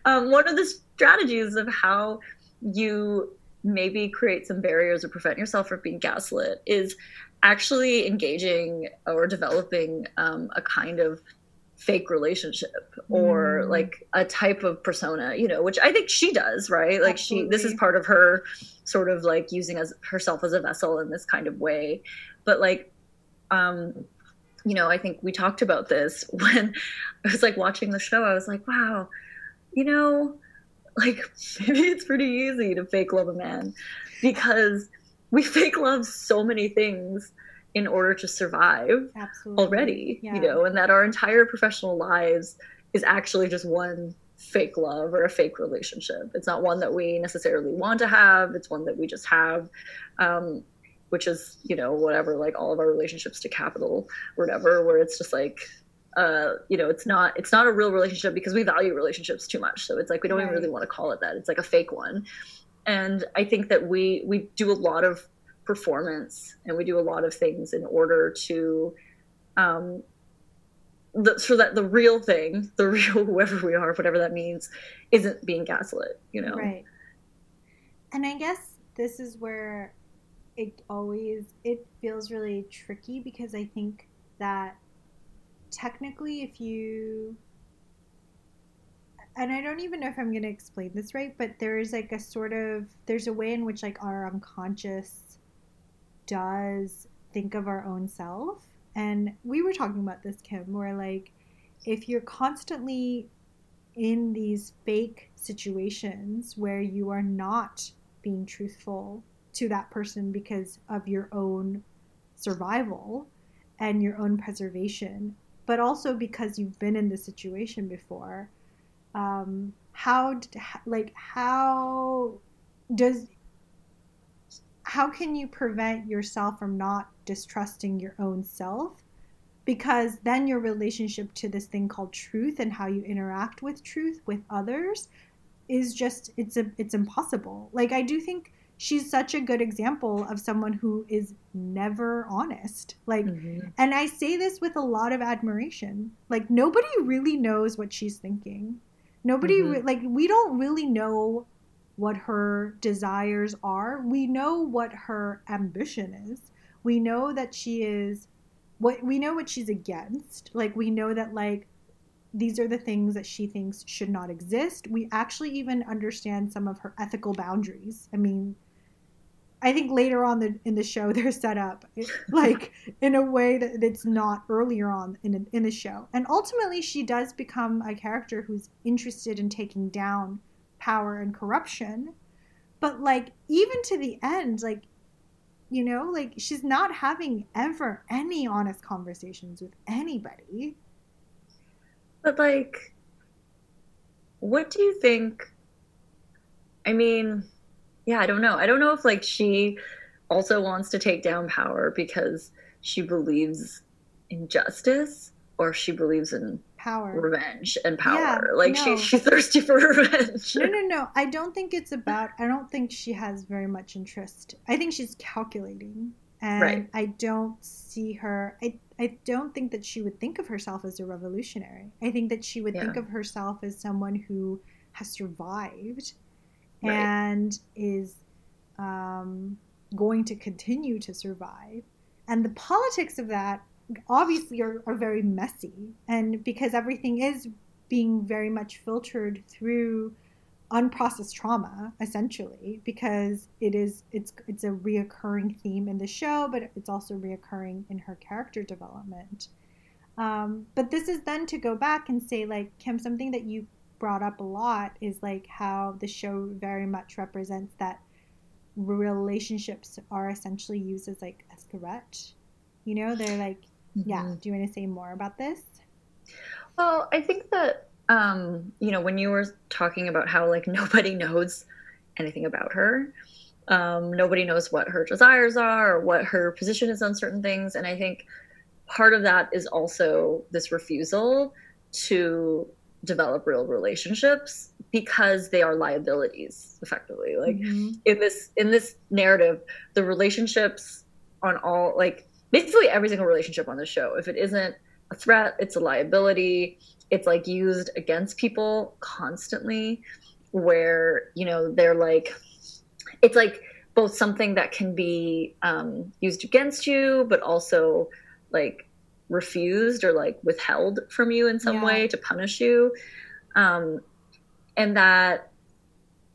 one of the strategies of how you maybe create some barriers or prevent yourself from being gaslit is actually engaging or developing a kind of fake relationship or like a type of persona, you know, which I think she does, right? Like this is part of her sort of like using as herself as a vessel in this kind of way. But like, you know, I think we talked about this when I was like watching the show, I was like, wow, you know, like maybe it's pretty easy to fake love a man because we fake love so many things in order to survive already, you know, and that our entire professional lives is actually just one fake love or a fake relationship. It's not one that we necessarily want to have. It's one that we just have, which is, you know, whatever, like all of our relationships to capital or whatever, where it's just like, you know, it's not a real relationship because we value relationships too much. So it's like, we don't even really want to call it that. It's like a fake one. And I think that we do a lot of performance and we do a lot of things in order to, so that the real thing, the real whoever we are, whatever that means, isn't being gaslit, you know? Right. And I guess this is where it feels really tricky because I think that technically if you... And I don't even know if I'm going to explain this right, but there is like a sort of, there's a way in which like our unconscious does think of our own self. And we were talking about this, Kim, where like if you're constantly in these fake situations where you are not being truthful to that person because of your own survival and your own preservation, but also because you've been in this situation before, how can you prevent yourself from not distrusting your own self? Because then your relationship to this thing called truth and how you interact with truth with others is just, it's impossible. Like I do think she's such a good example of someone who is never honest. Like, mm-hmm. and I say this with a lot of admiration. Like, nobody really knows what she's thinking. Nobody, mm-hmm. We don't really know what her desires are. We know what her ambition is. We know that she is, we know what she's against. Like, we know that, like, these are the things that she thinks should not exist. We actually even understand some of her ethical boundaries. I mean, I think later on in the show, they're set up like in a way that it's not earlier on in the show. And ultimately, she does become a character who's interested in taking down power and corruption. But like, even to the end, like, you know, like she's not having ever any honest conversations with anybody. But, like, what do you think? I mean, yeah, I don't know. I don't know if, like, she also wants to take down power because she believes in justice or she believes in power, revenge and power. Yeah, like, no. she's thirsty for revenge. No. I don't think it's about, I don't think she has very much interest. I think she's calculating. And right. I don't see her, I don't think that she would think of herself as a revolutionary. I think that she would think of herself as someone who has survived and is going to continue to survive. And the politics of that obviously are very messy. And because everything is being very much filtered through unprocessed trauma, essentially, because it's a reoccurring theme in the show, but it's also reoccurring in her character development. But this is then to go back and say, like, Kim, something that you brought up a lot is like how the show very much represents that relationships are essentially used as like a threat. You know, they're like, yeah, do you want to say more about this? Well, I think that you know, when you were talking about how, like, nobody knows anything about her, nobody knows what her desires are or what her position is on certain things. And I think part of that is also this refusal to develop real relationships because they are liabilities, effectively. Like, mm-hmm. in this narrative, the relationships on all, like, basically every single relationship on the show, if it isn't a threat, it's a liability. It's like used against people constantly where, you know, they're like, it's like both something that can be used against you, but also like refused or like withheld from you in some way to punish you. And that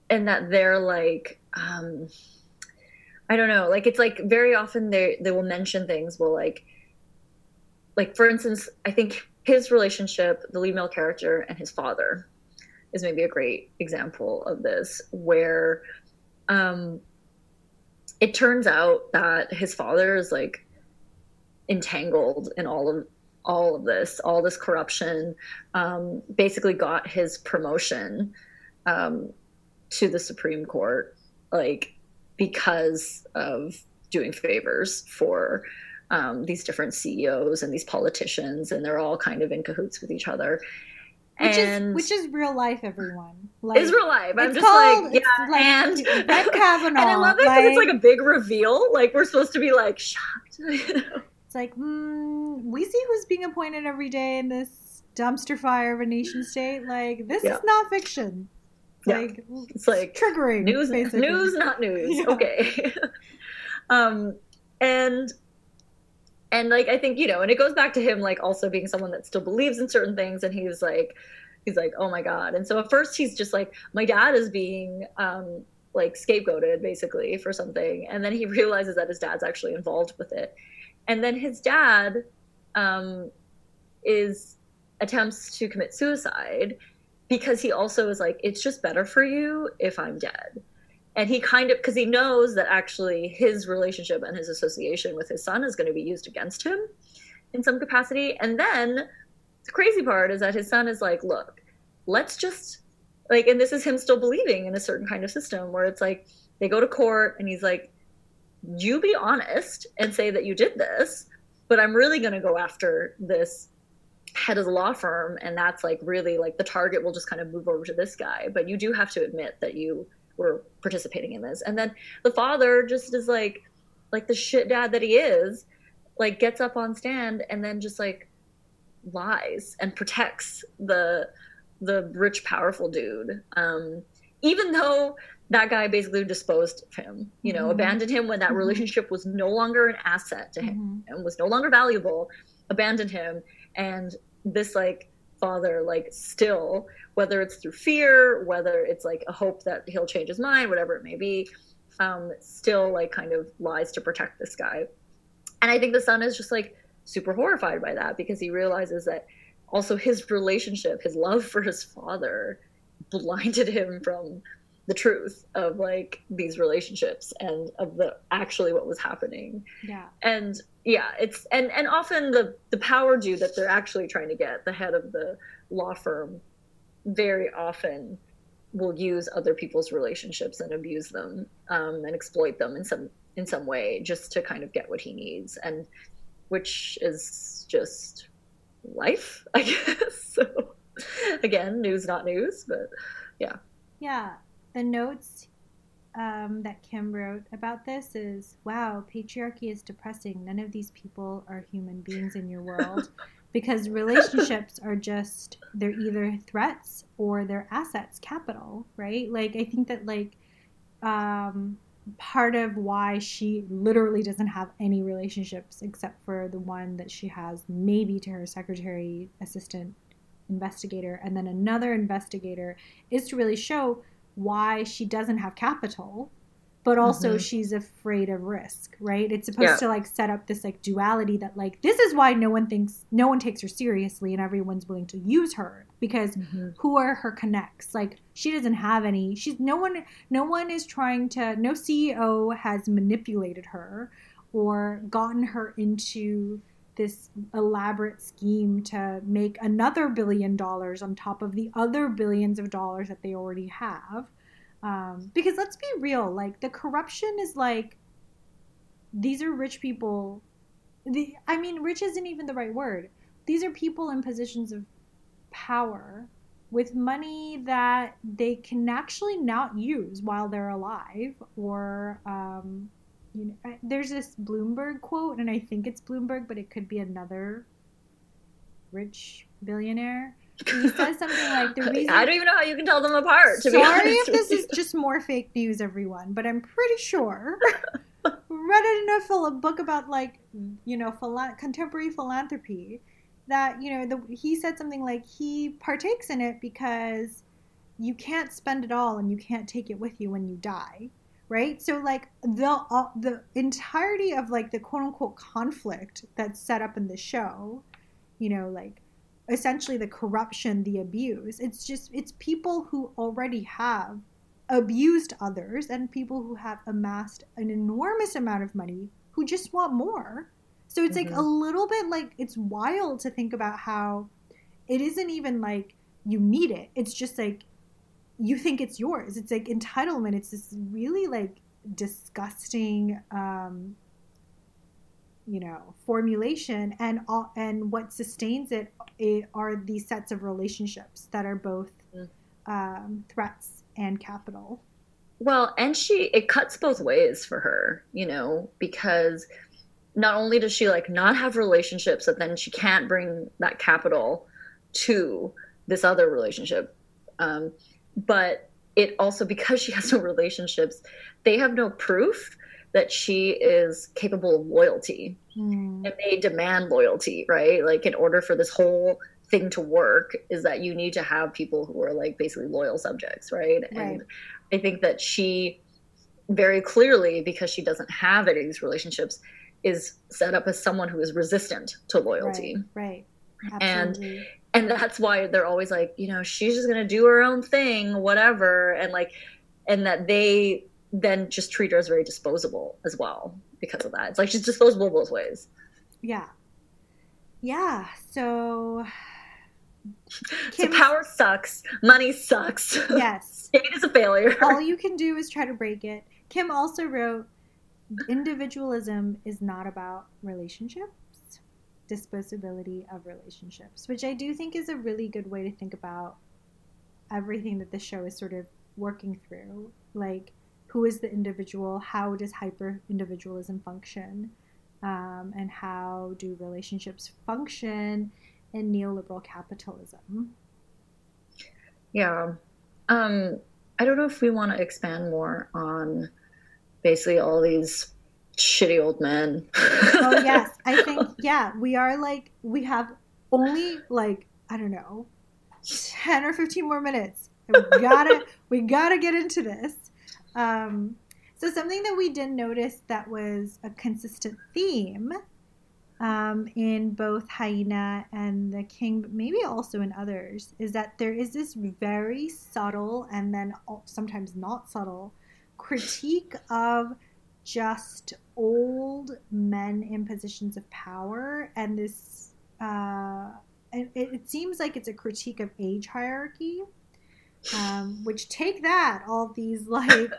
they're like, I don't know, like, it's like very often they will mention things will like for instance, I think his relationship, the lead male character and his father is maybe a great example of this, where it turns out that his father is like entangled in all of this corruption, basically got his promotion to the Supreme Court, like because of doing favors for these different CEOs and these politicians, and they're all kind of in cahoots with each other. Which is real life, everyone. Like, it's real life. I'm just called, like, yeah, like, and Brett Kavanaugh. And I love it because it's like a big reveal. Like, we're supposed to be like shocked. You know? It's like, we see who's being appointed every day in this dumpster fire of a nation state. Like, this is not fiction. Like, it's like triggering. News, basically. News, not news. Yeah. Okay. And like, I think, you know, and it goes back to him, like, also being someone that still believes in certain things. And he's like, oh my God. And so at first he's just like, my dad is being like scapegoated basically for something. And then he realizes that his dad's actually involved with it. And then his dad attempts to commit suicide because he also is like, it's just better for you if I'm dead. And he kind of, because he knows that actually his relationship and his association with his son is going to be used against him in some capacity. And then the crazy part is that his son is like, look, let's just, like, and this is him still believing in a certain kind of system where it's like, they go to court and he's like, you be honest and say that you did this, but I'm really going to go after this head of the law firm. And that's like, really, like, the target will just kind of move over to this guy, but you do have to admit that you were participating in this. And then the father just is like the shit dad that he is, like gets up on stand and then just like lies and protects the rich, powerful dude. Even though that guy basically disposed of him, you know, mm-hmm. abandoned him when that mm-hmm. relationship was no longer an asset to him mm-hmm. and was no longer valuable, abandoned him. And this like father, like still, whether it's through fear, whether it's like a hope that he'll change his mind, whatever it may be, still like kind of lies to protect this guy. And I think the son is just like super horrified by that, because he realizes that also his relationship, his love for his father blinded him from the truth of like these relationships and of the actually what was happening. Yeah. And yeah, it's and often the power due that they're actually trying to get, the head of the law firm, very often will use other people's relationships and abuse them and exploit them in some way just to kind of get what he needs, and which is just life, I guess. So again, news not news, but yeah. Yeah. The notes that Kim wrote about this is, wow, patriarchy is depressing. None of these people are human beings in your world, because relationships are just, they're either threats or they're assets, capital, right? Like, I think that like part of why she literally doesn't have any relationships except for the one that she has maybe to her secretary, assistant, investigator, and then another investigator, is to really show why she doesn't have capital, but also mm-hmm. she's afraid of risk, right? It's supposed yeah. to like set up this like duality that like, this is why no one takes her seriously and everyone's willing to use her, because mm-hmm. who are her connects? Like, she doesn't have any. She's no one is trying to, no CEO has manipulated her or gotten her into this elaborate scheme to make another $1 billion on top of the other billions of dollars that they already have. Because let's be real, like the corruption is like, these are rich people. I mean, rich isn't even the right word. These are people in positions of power with money that they can actually not use while they're alive, or, you know, there's this Bloomberg quote, and I think it's Bloomberg, but it could be another rich billionaire. He says something like, "The reason I don't even know how you can tell them apart." To be honest, sorry if this is just more fake news, everyone, but I'm pretty sure. Read enough a book about like, you know, contemporary philanthropy, that you know, he said something like he partakes in it because you can't spend it all and you can't take it with you when you die. Right? So like the entirety of like the quote unquote conflict that's set up in the show, you know, like essentially the corruption, the abuse, it's people who already have abused others and people who have amassed an enormous amount of money who just want more. So it's mm-hmm. like a little bit like, it's wild to think about how it isn't even like you need it. It's just like, you think it's yours. It's like entitlement. It's this really like disgusting, you know, formulation, and what sustains it are these sets of relationships that are both threats and capital. Well, and it cuts both ways for her, you know, because not only does she like not have relationships, but then she can't bring that capital to this other relationship. But it also, because she has no relationships, they have no proof that she is capable of loyalty. Mm. And they demand loyalty, right? Like, in order for this whole thing to work is that you need to have people who are like basically loyal subjects, right? And I think that she very clearly, because she doesn't have any of these relationships, is set up as someone who is resistant to loyalty. Right. Absolutely. And that's why they're always like, you know, she's just going to do her own thing, whatever. And like, and that they then just treat her as very disposable as well because of that. It's like, she's disposable both ways. Yeah. Yeah. So, so power sucks. Money sucks. Yes. It is a failure. All you can do is try to break it. Kim also wrote, individualism is not about relationships. Disposability of relationships, which I do think is a really good way to think about everything that the show is sort of working through like who is the individual, how does hyper-individualism function, and how do relationships function in neoliberal capitalism? Yeah. I don't know if we want to expand more on basically all these shitty old men. Oh, yes. I think, yeah, we are like, we have only like, I don't know, 10 or 15 more minutes. We gotta get into this. So something that we did notice that was a consistent theme in both Hyena and The King, but maybe also in others, is that there is this very subtle and then sometimes not subtle critique of just old men in positions of power, and this it seems like it's a critique of age hierarchy, which take that, all these like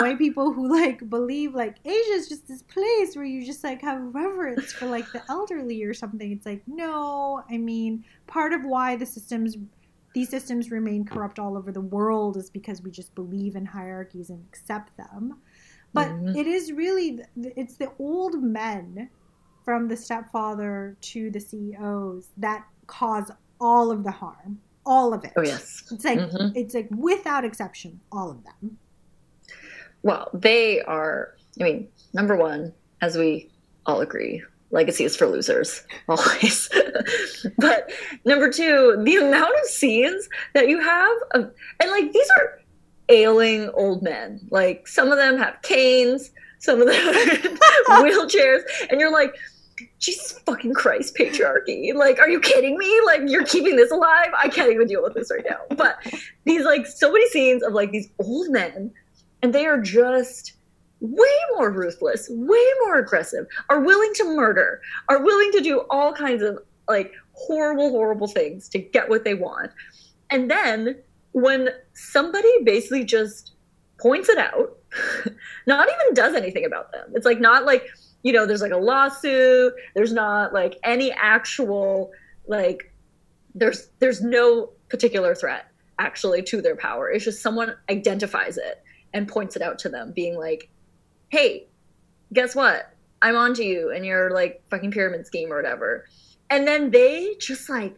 white people who like believe like Asia is just this place where you just like have reverence for like the elderly or something. It's like, no, I mean, part of why these systems remain corrupt all over the world is because we just believe in hierarchies and accept them. But mm-hmm. It is really, it's the old men from the stepfather to the CEOs that cause all of the harm, all of it. Oh, yes. It's like, mm-hmm. It's like without exception, all of them. Well, they are, I mean, number one, as we all agree, legacy is for losers, always. But number two, the amount of scenes that you have, and like these are ailing old men, like some of them have canes, some of them are wheelchairs, and you're like, Jesus fucking Christ, patriarchy, like, are you kidding me? Like, you're keeping this alive? I can't even deal with this right now. But these, like, so many scenes of like these old men, and they are just way more ruthless, way more aggressive, are willing to murder, are willing to do all kinds of like horrible things to get what they want. And then when somebody basically just points it out, not even does anything about them. It's like not like, you know, there's like a lawsuit. There's not like any actual, like there's no particular threat actually to their power. It's just someone identifies it and points it out to them, being like, hey, guess what? I'm onto you and your like fucking pyramid scheme or whatever. And then they just like,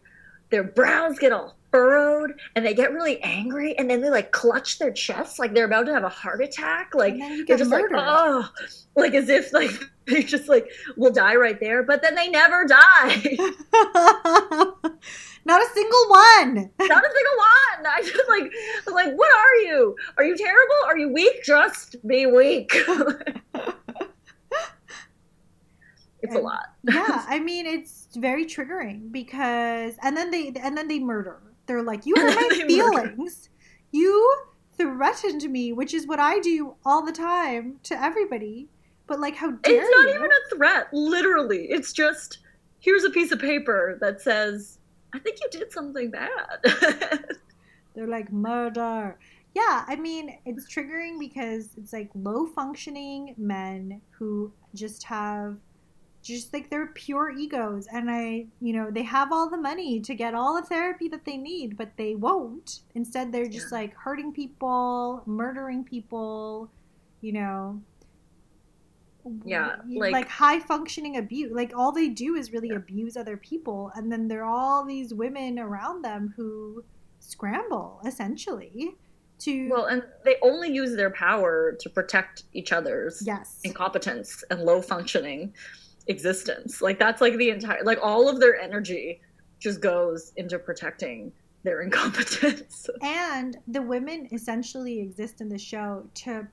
their brows get all furrowed and they get really angry, and then they like clutch their chests like they're about to have a heart attack, like they're just murdered. Like, oh, like as if like they just like will die right there, but then they never die. not a single one. I just like, I'm like, what are you? Are you terrible? Are you weak? Just be weak. It's a lot. Yeah, I mean, it's very triggering because, and then they murder. They're like, you hurt my feelings. You threatened me, which is what I do all the time to everybody. But like, how dare you? It's not even a threat, literally. It's just, here's a piece of paper that says, I think you did something bad. They're like, murder. Yeah, I mean, it's triggering because it's like low functioning men who just have, just like they're pure egos, and I, you know, they have all the money to get all the therapy that they need, but they won't. Instead, they're just like hurting people, murdering people, you know. Yeah, like high functioning abuse. Like all they do is really abuse other people, and then there are all these women around them who scramble essentially to. Well, and they only use their power to protect each other's incompetence and low functioning existence. Like that's like the entire, like all of their energy just goes into protecting their incompetence. And the women essentially exist in the show to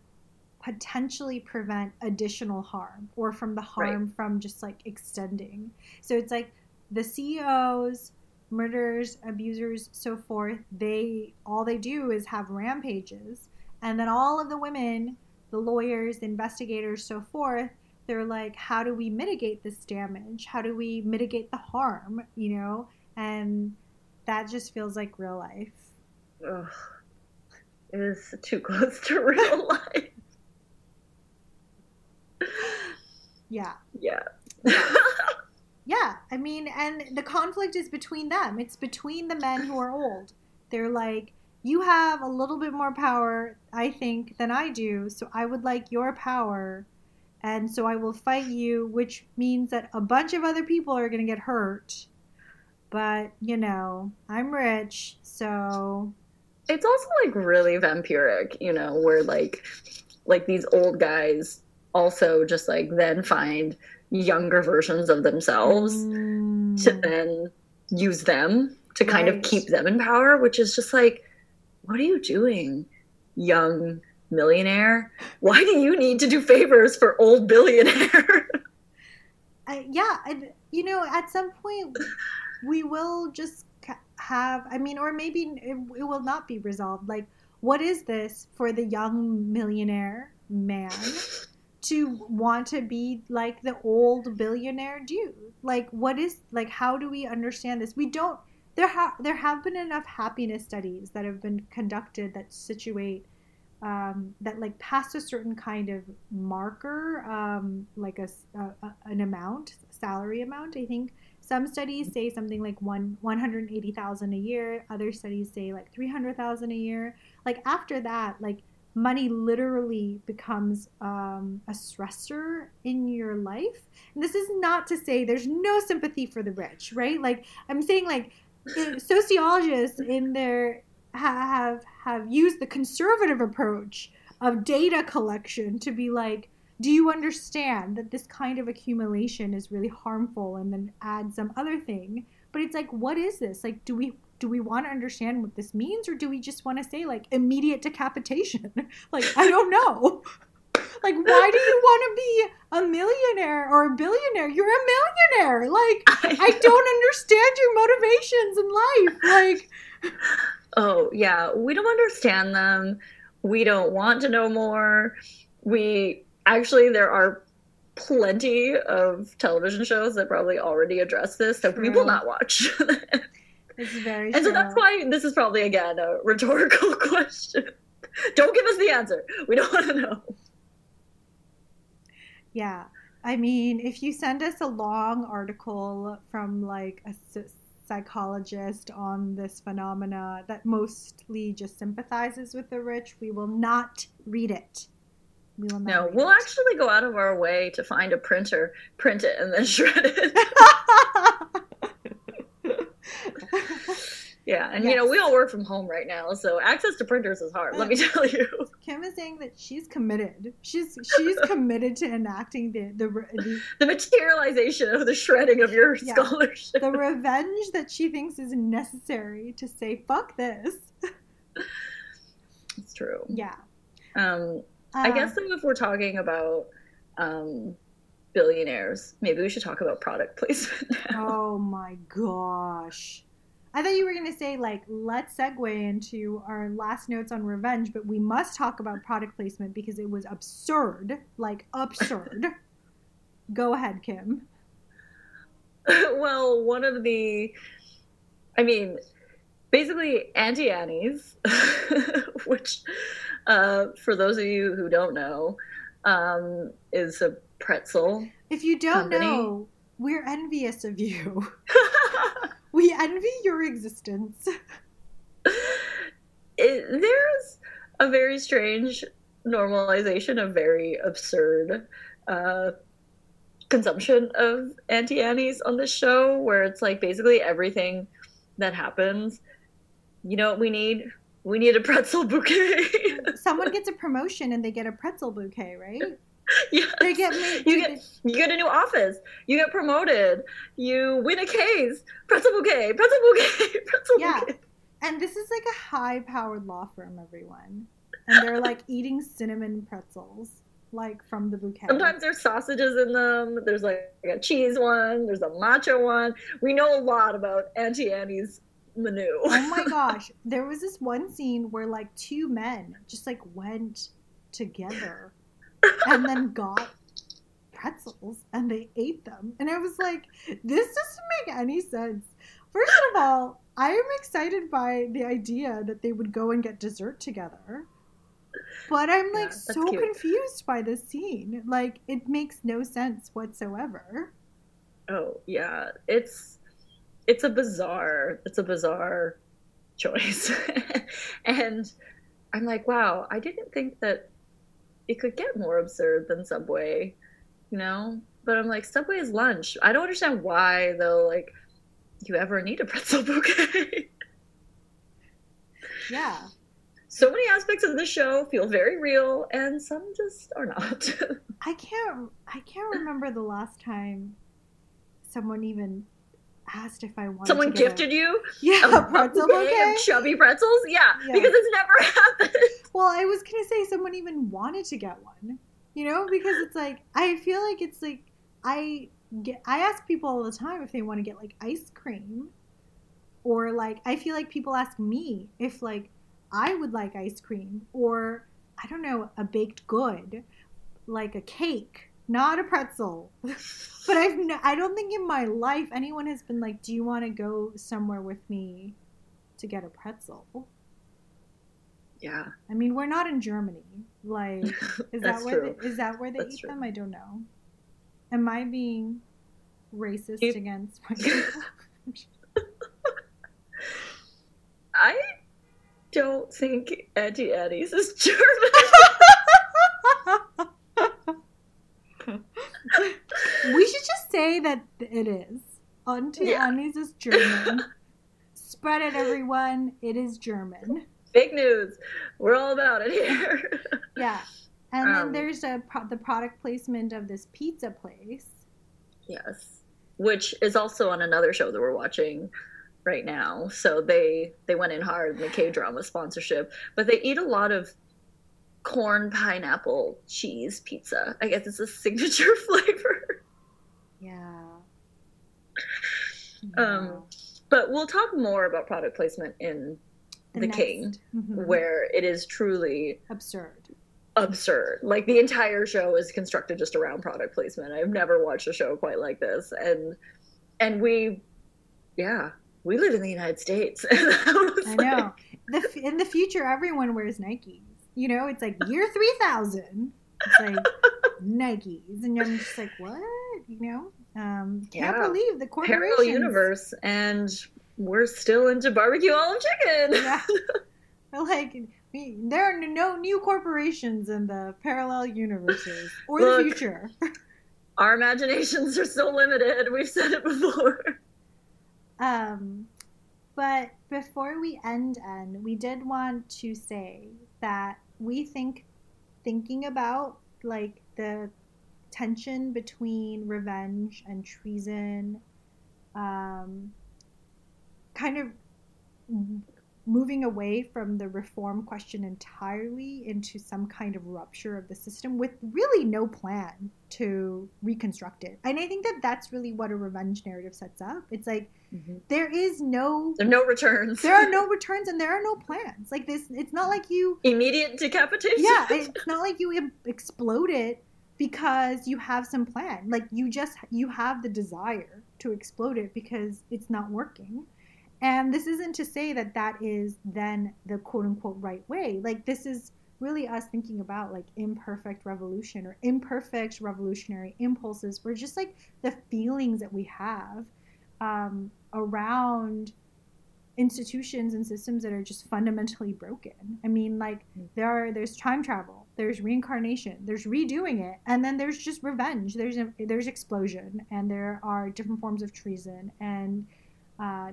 potentially prevent additional harm, or from the harm from just like extending. So it's like the CEOs, murderers, abusers, so forth, all they do is have rampages, and then all of the women, the lawyers, the investigators, so forth, they're like, how do we mitigate this damage? How do we mitigate the harm? You know, and that just feels like real life. Ugh. It is too close to real life. Yeah. Yeah. I mean, and the conflict is between them. It's between the men who are old. They're like, you have a little bit more power, I think, than I do, so I would like your power, and so I will fight you, which means that a bunch of other people are going to get hurt. But, you know, I'm rich, so... It's also, like, really vampiric, you know, where, like these old guys also just, like, then find younger versions of themselves to then use them to kind of keep them in power, which is just like, what are you doing, young millionaire? Why do you need to do favors for old billionaire? You know, at some point we will just have, I mean, or maybe it will not be resolved. Like, what is this for the young millionaire man to want to be like the old billionaire dude? Like, what is, like, how do we understand this? We don't. There have been enough happiness studies that have been conducted that situate, that like pass a certain kind of marker, like an amount, salary amount. I think some studies say something like 180,000 a year. Other studies say like 300,000 a year. Like after that, like money literally becomes a stressor in your life. And this is not to say there's no sympathy for the rich, right? Like I'm saying, like, sociologists in their have used the conservative approach of data collection to be like, do you understand that this kind of accumulation is really harmful, and then add some other thing? But it's like, what is this? Like, do we want to understand what this means, or do we just want to say like immediate decapitation? Like, I don't know. Like, why do you want to be a millionaire or a billionaire? You're a millionaire. Like, I don't understand your motivations in life. Like, oh, yeah, we don't understand them. We don't want to know more. We actually, there are plenty of television shows that probably already address this, so we will not watch. It's very true. So that's why this is probably, again, a rhetorical question. Don't give us the answer. We don't want to know. Yeah, I mean, if you send us a long article from like a psychologist on this phenomena that mostly just sympathizes with the rich, we will not read it. We will not. No, we'll actually go out of our way to find a printer, print it, and then shred it. Yeah, and you know, we all work from home right now, so access to printers is hard, let me tell you. Kim is saying that she's committed. She's committed to enacting the materialization of the shredding of your scholarship. The revenge that she thinks is necessary to say, fuck this. It's true. Yeah. I guess if we're talking about billionaires, maybe we should talk about product placement now. Oh my gosh. I thought you were going to say, like, let's segue into our last notes on revenge, but we must talk about product placement because it was absurd. Like, absurd. Go ahead, Kim. Well, one of the... I mean, basically, Auntie Anne's, which, for those of you who don't know, is a pretzel If you don't company. Know, we're envious of you. We envy your existence. There's a very strange normalization of very absurd consumption of Auntie Anne's on this show, where it's like basically everything that happens, you know what we need? We need a pretzel bouquet. Someone gets a promotion and they get a pretzel bouquet, right? Yeah, you get a new office. You get promoted. You win a case. Pretzel bouquet. And this is like a high-powered law firm, everyone. And they're like eating cinnamon pretzels, like from the bouquet. Sometimes there's sausages in them. There's like a cheese one. There's a matcha one. We know a lot about Auntie Annie's menu. Oh my gosh! There was this one scene where like two men just like went together. And then got pretzels and they ate them. And I was like, this doesn't make any sense. First of all, I am excited by the idea that they would go and get dessert together. But I'm like so cute. Confused by this scene. Like, it makes no sense whatsoever. Oh, yeah. It's a bizarre choice. And I'm like, wow, I didn't think that it could get more absurd than Subway, you know? But I'm like, Subway is lunch. I don't understand why, though, like, you ever need a pretzel bouquet. Yeah. So many aspects of the show feel very real, and some just are not. I can't remember the last time someone even asked if I wanted. Someone to get gifted you? Yeah, a pretzel bouquet of chubby pretzels. Yeah, because it's never happened. Well, I was gonna say someone even wanted to get one, you know, because it's like I feel like it's like I ask people all the time if they want to get like ice cream, or like I feel like people ask me if like I would like ice cream, or I don't know, a baked good, like a cake, not a pretzel. But I don't think in my life anyone has been like, do you want to go somewhere with me to get a pretzel? Yeah. I mean, we're not in Germany. Like, is that where they That's eat true. Them? I don't know. Am I being racist against white people? I don't think Auntie Anne's is German. We should just say that it is. Auntie Anne's is German. Spread it, everyone. It is German. Big news. We're all about it here. Yeah. And then there's the product placement of this pizza place. Yes. Which is also on another show that we're watching right now. So they went in hard in the K-drama sponsorship. But they eat a lot of corn, pineapple, cheese pizza. I guess it's a signature flavor. Yeah. But we'll talk more about product placement in The King, where it is truly absurd. Like, the entire show is constructed just around product placement. I've never watched a show quite like this. And we live in the United States. I know. In the future, everyone wears Nikes. You know, it's like year 3000. It's like Nikes. And I'm just like, what? You know? Can't believe the corporations. Parallel universe. And we're still into barbecue all chicken. Yeah. We're like, there are no new corporations in the parallel universes or the future. Our imaginations are so limited. We've said it before. But before we end, we did want to say that we think thinking about like the tension between revenge and treason, kind of moving away from the reform question entirely into some kind of rupture of the system with really no plan to reconstruct it. And I think that that's really what a revenge narrative sets up. It's like, there are no returns, and there are no plans. Like this, it's not like you immediate decapitation. Yeah, it's not like you explode it because you have some plan. Like you have the desire to explode it because it's not working. And this isn't to say that that is then the quote-unquote right way. Like, this is really us thinking about, like, imperfect revolution or imperfect revolutionary impulses, or just, like, the feelings that we have around institutions and systems that are just fundamentally broken. I mean, like, there's time travel, there's reincarnation, there's redoing it, and then there's just revenge. There's explosion, and there are different forms of treason, and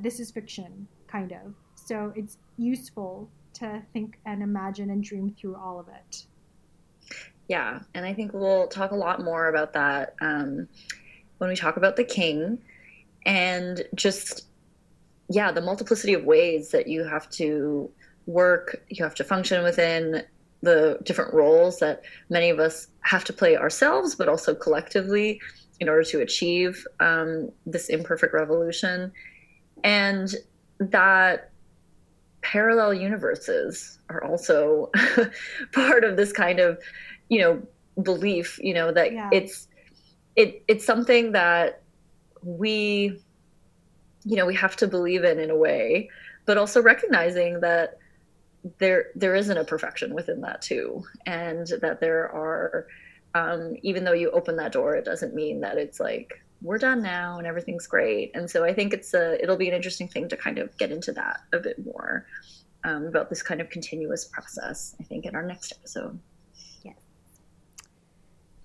this is fiction, kind of. So it's useful to think and imagine and dream through all of it. Yeah, and I think we'll talk a lot more about that when we talk about The King, and just, the multiplicity of ways that you have to work, you have to function within the different roles that many of us have to play ourselves, but also collectively in order to achieve this imperfect revolution. And that parallel universes are also part of this kind of, you know, belief, you know, that it's something that we, you know, we have to believe in a way, but also recognizing that there isn't a perfection within that too. And that there are, even though you open that door, it doesn't mean that it's like we're done now and everything's great. And so I think it'll be an interesting thing to kind of get into that a bit more, about this kind of continuous process, I think, in our next episode. Yes.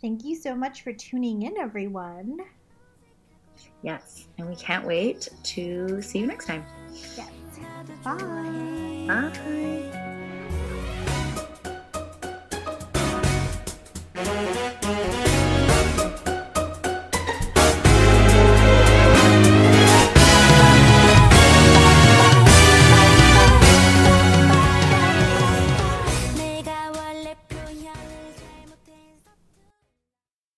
Thank you so much for tuning in, everyone. Yes. And we can't wait to see you next time. Yes. Bye. Bye.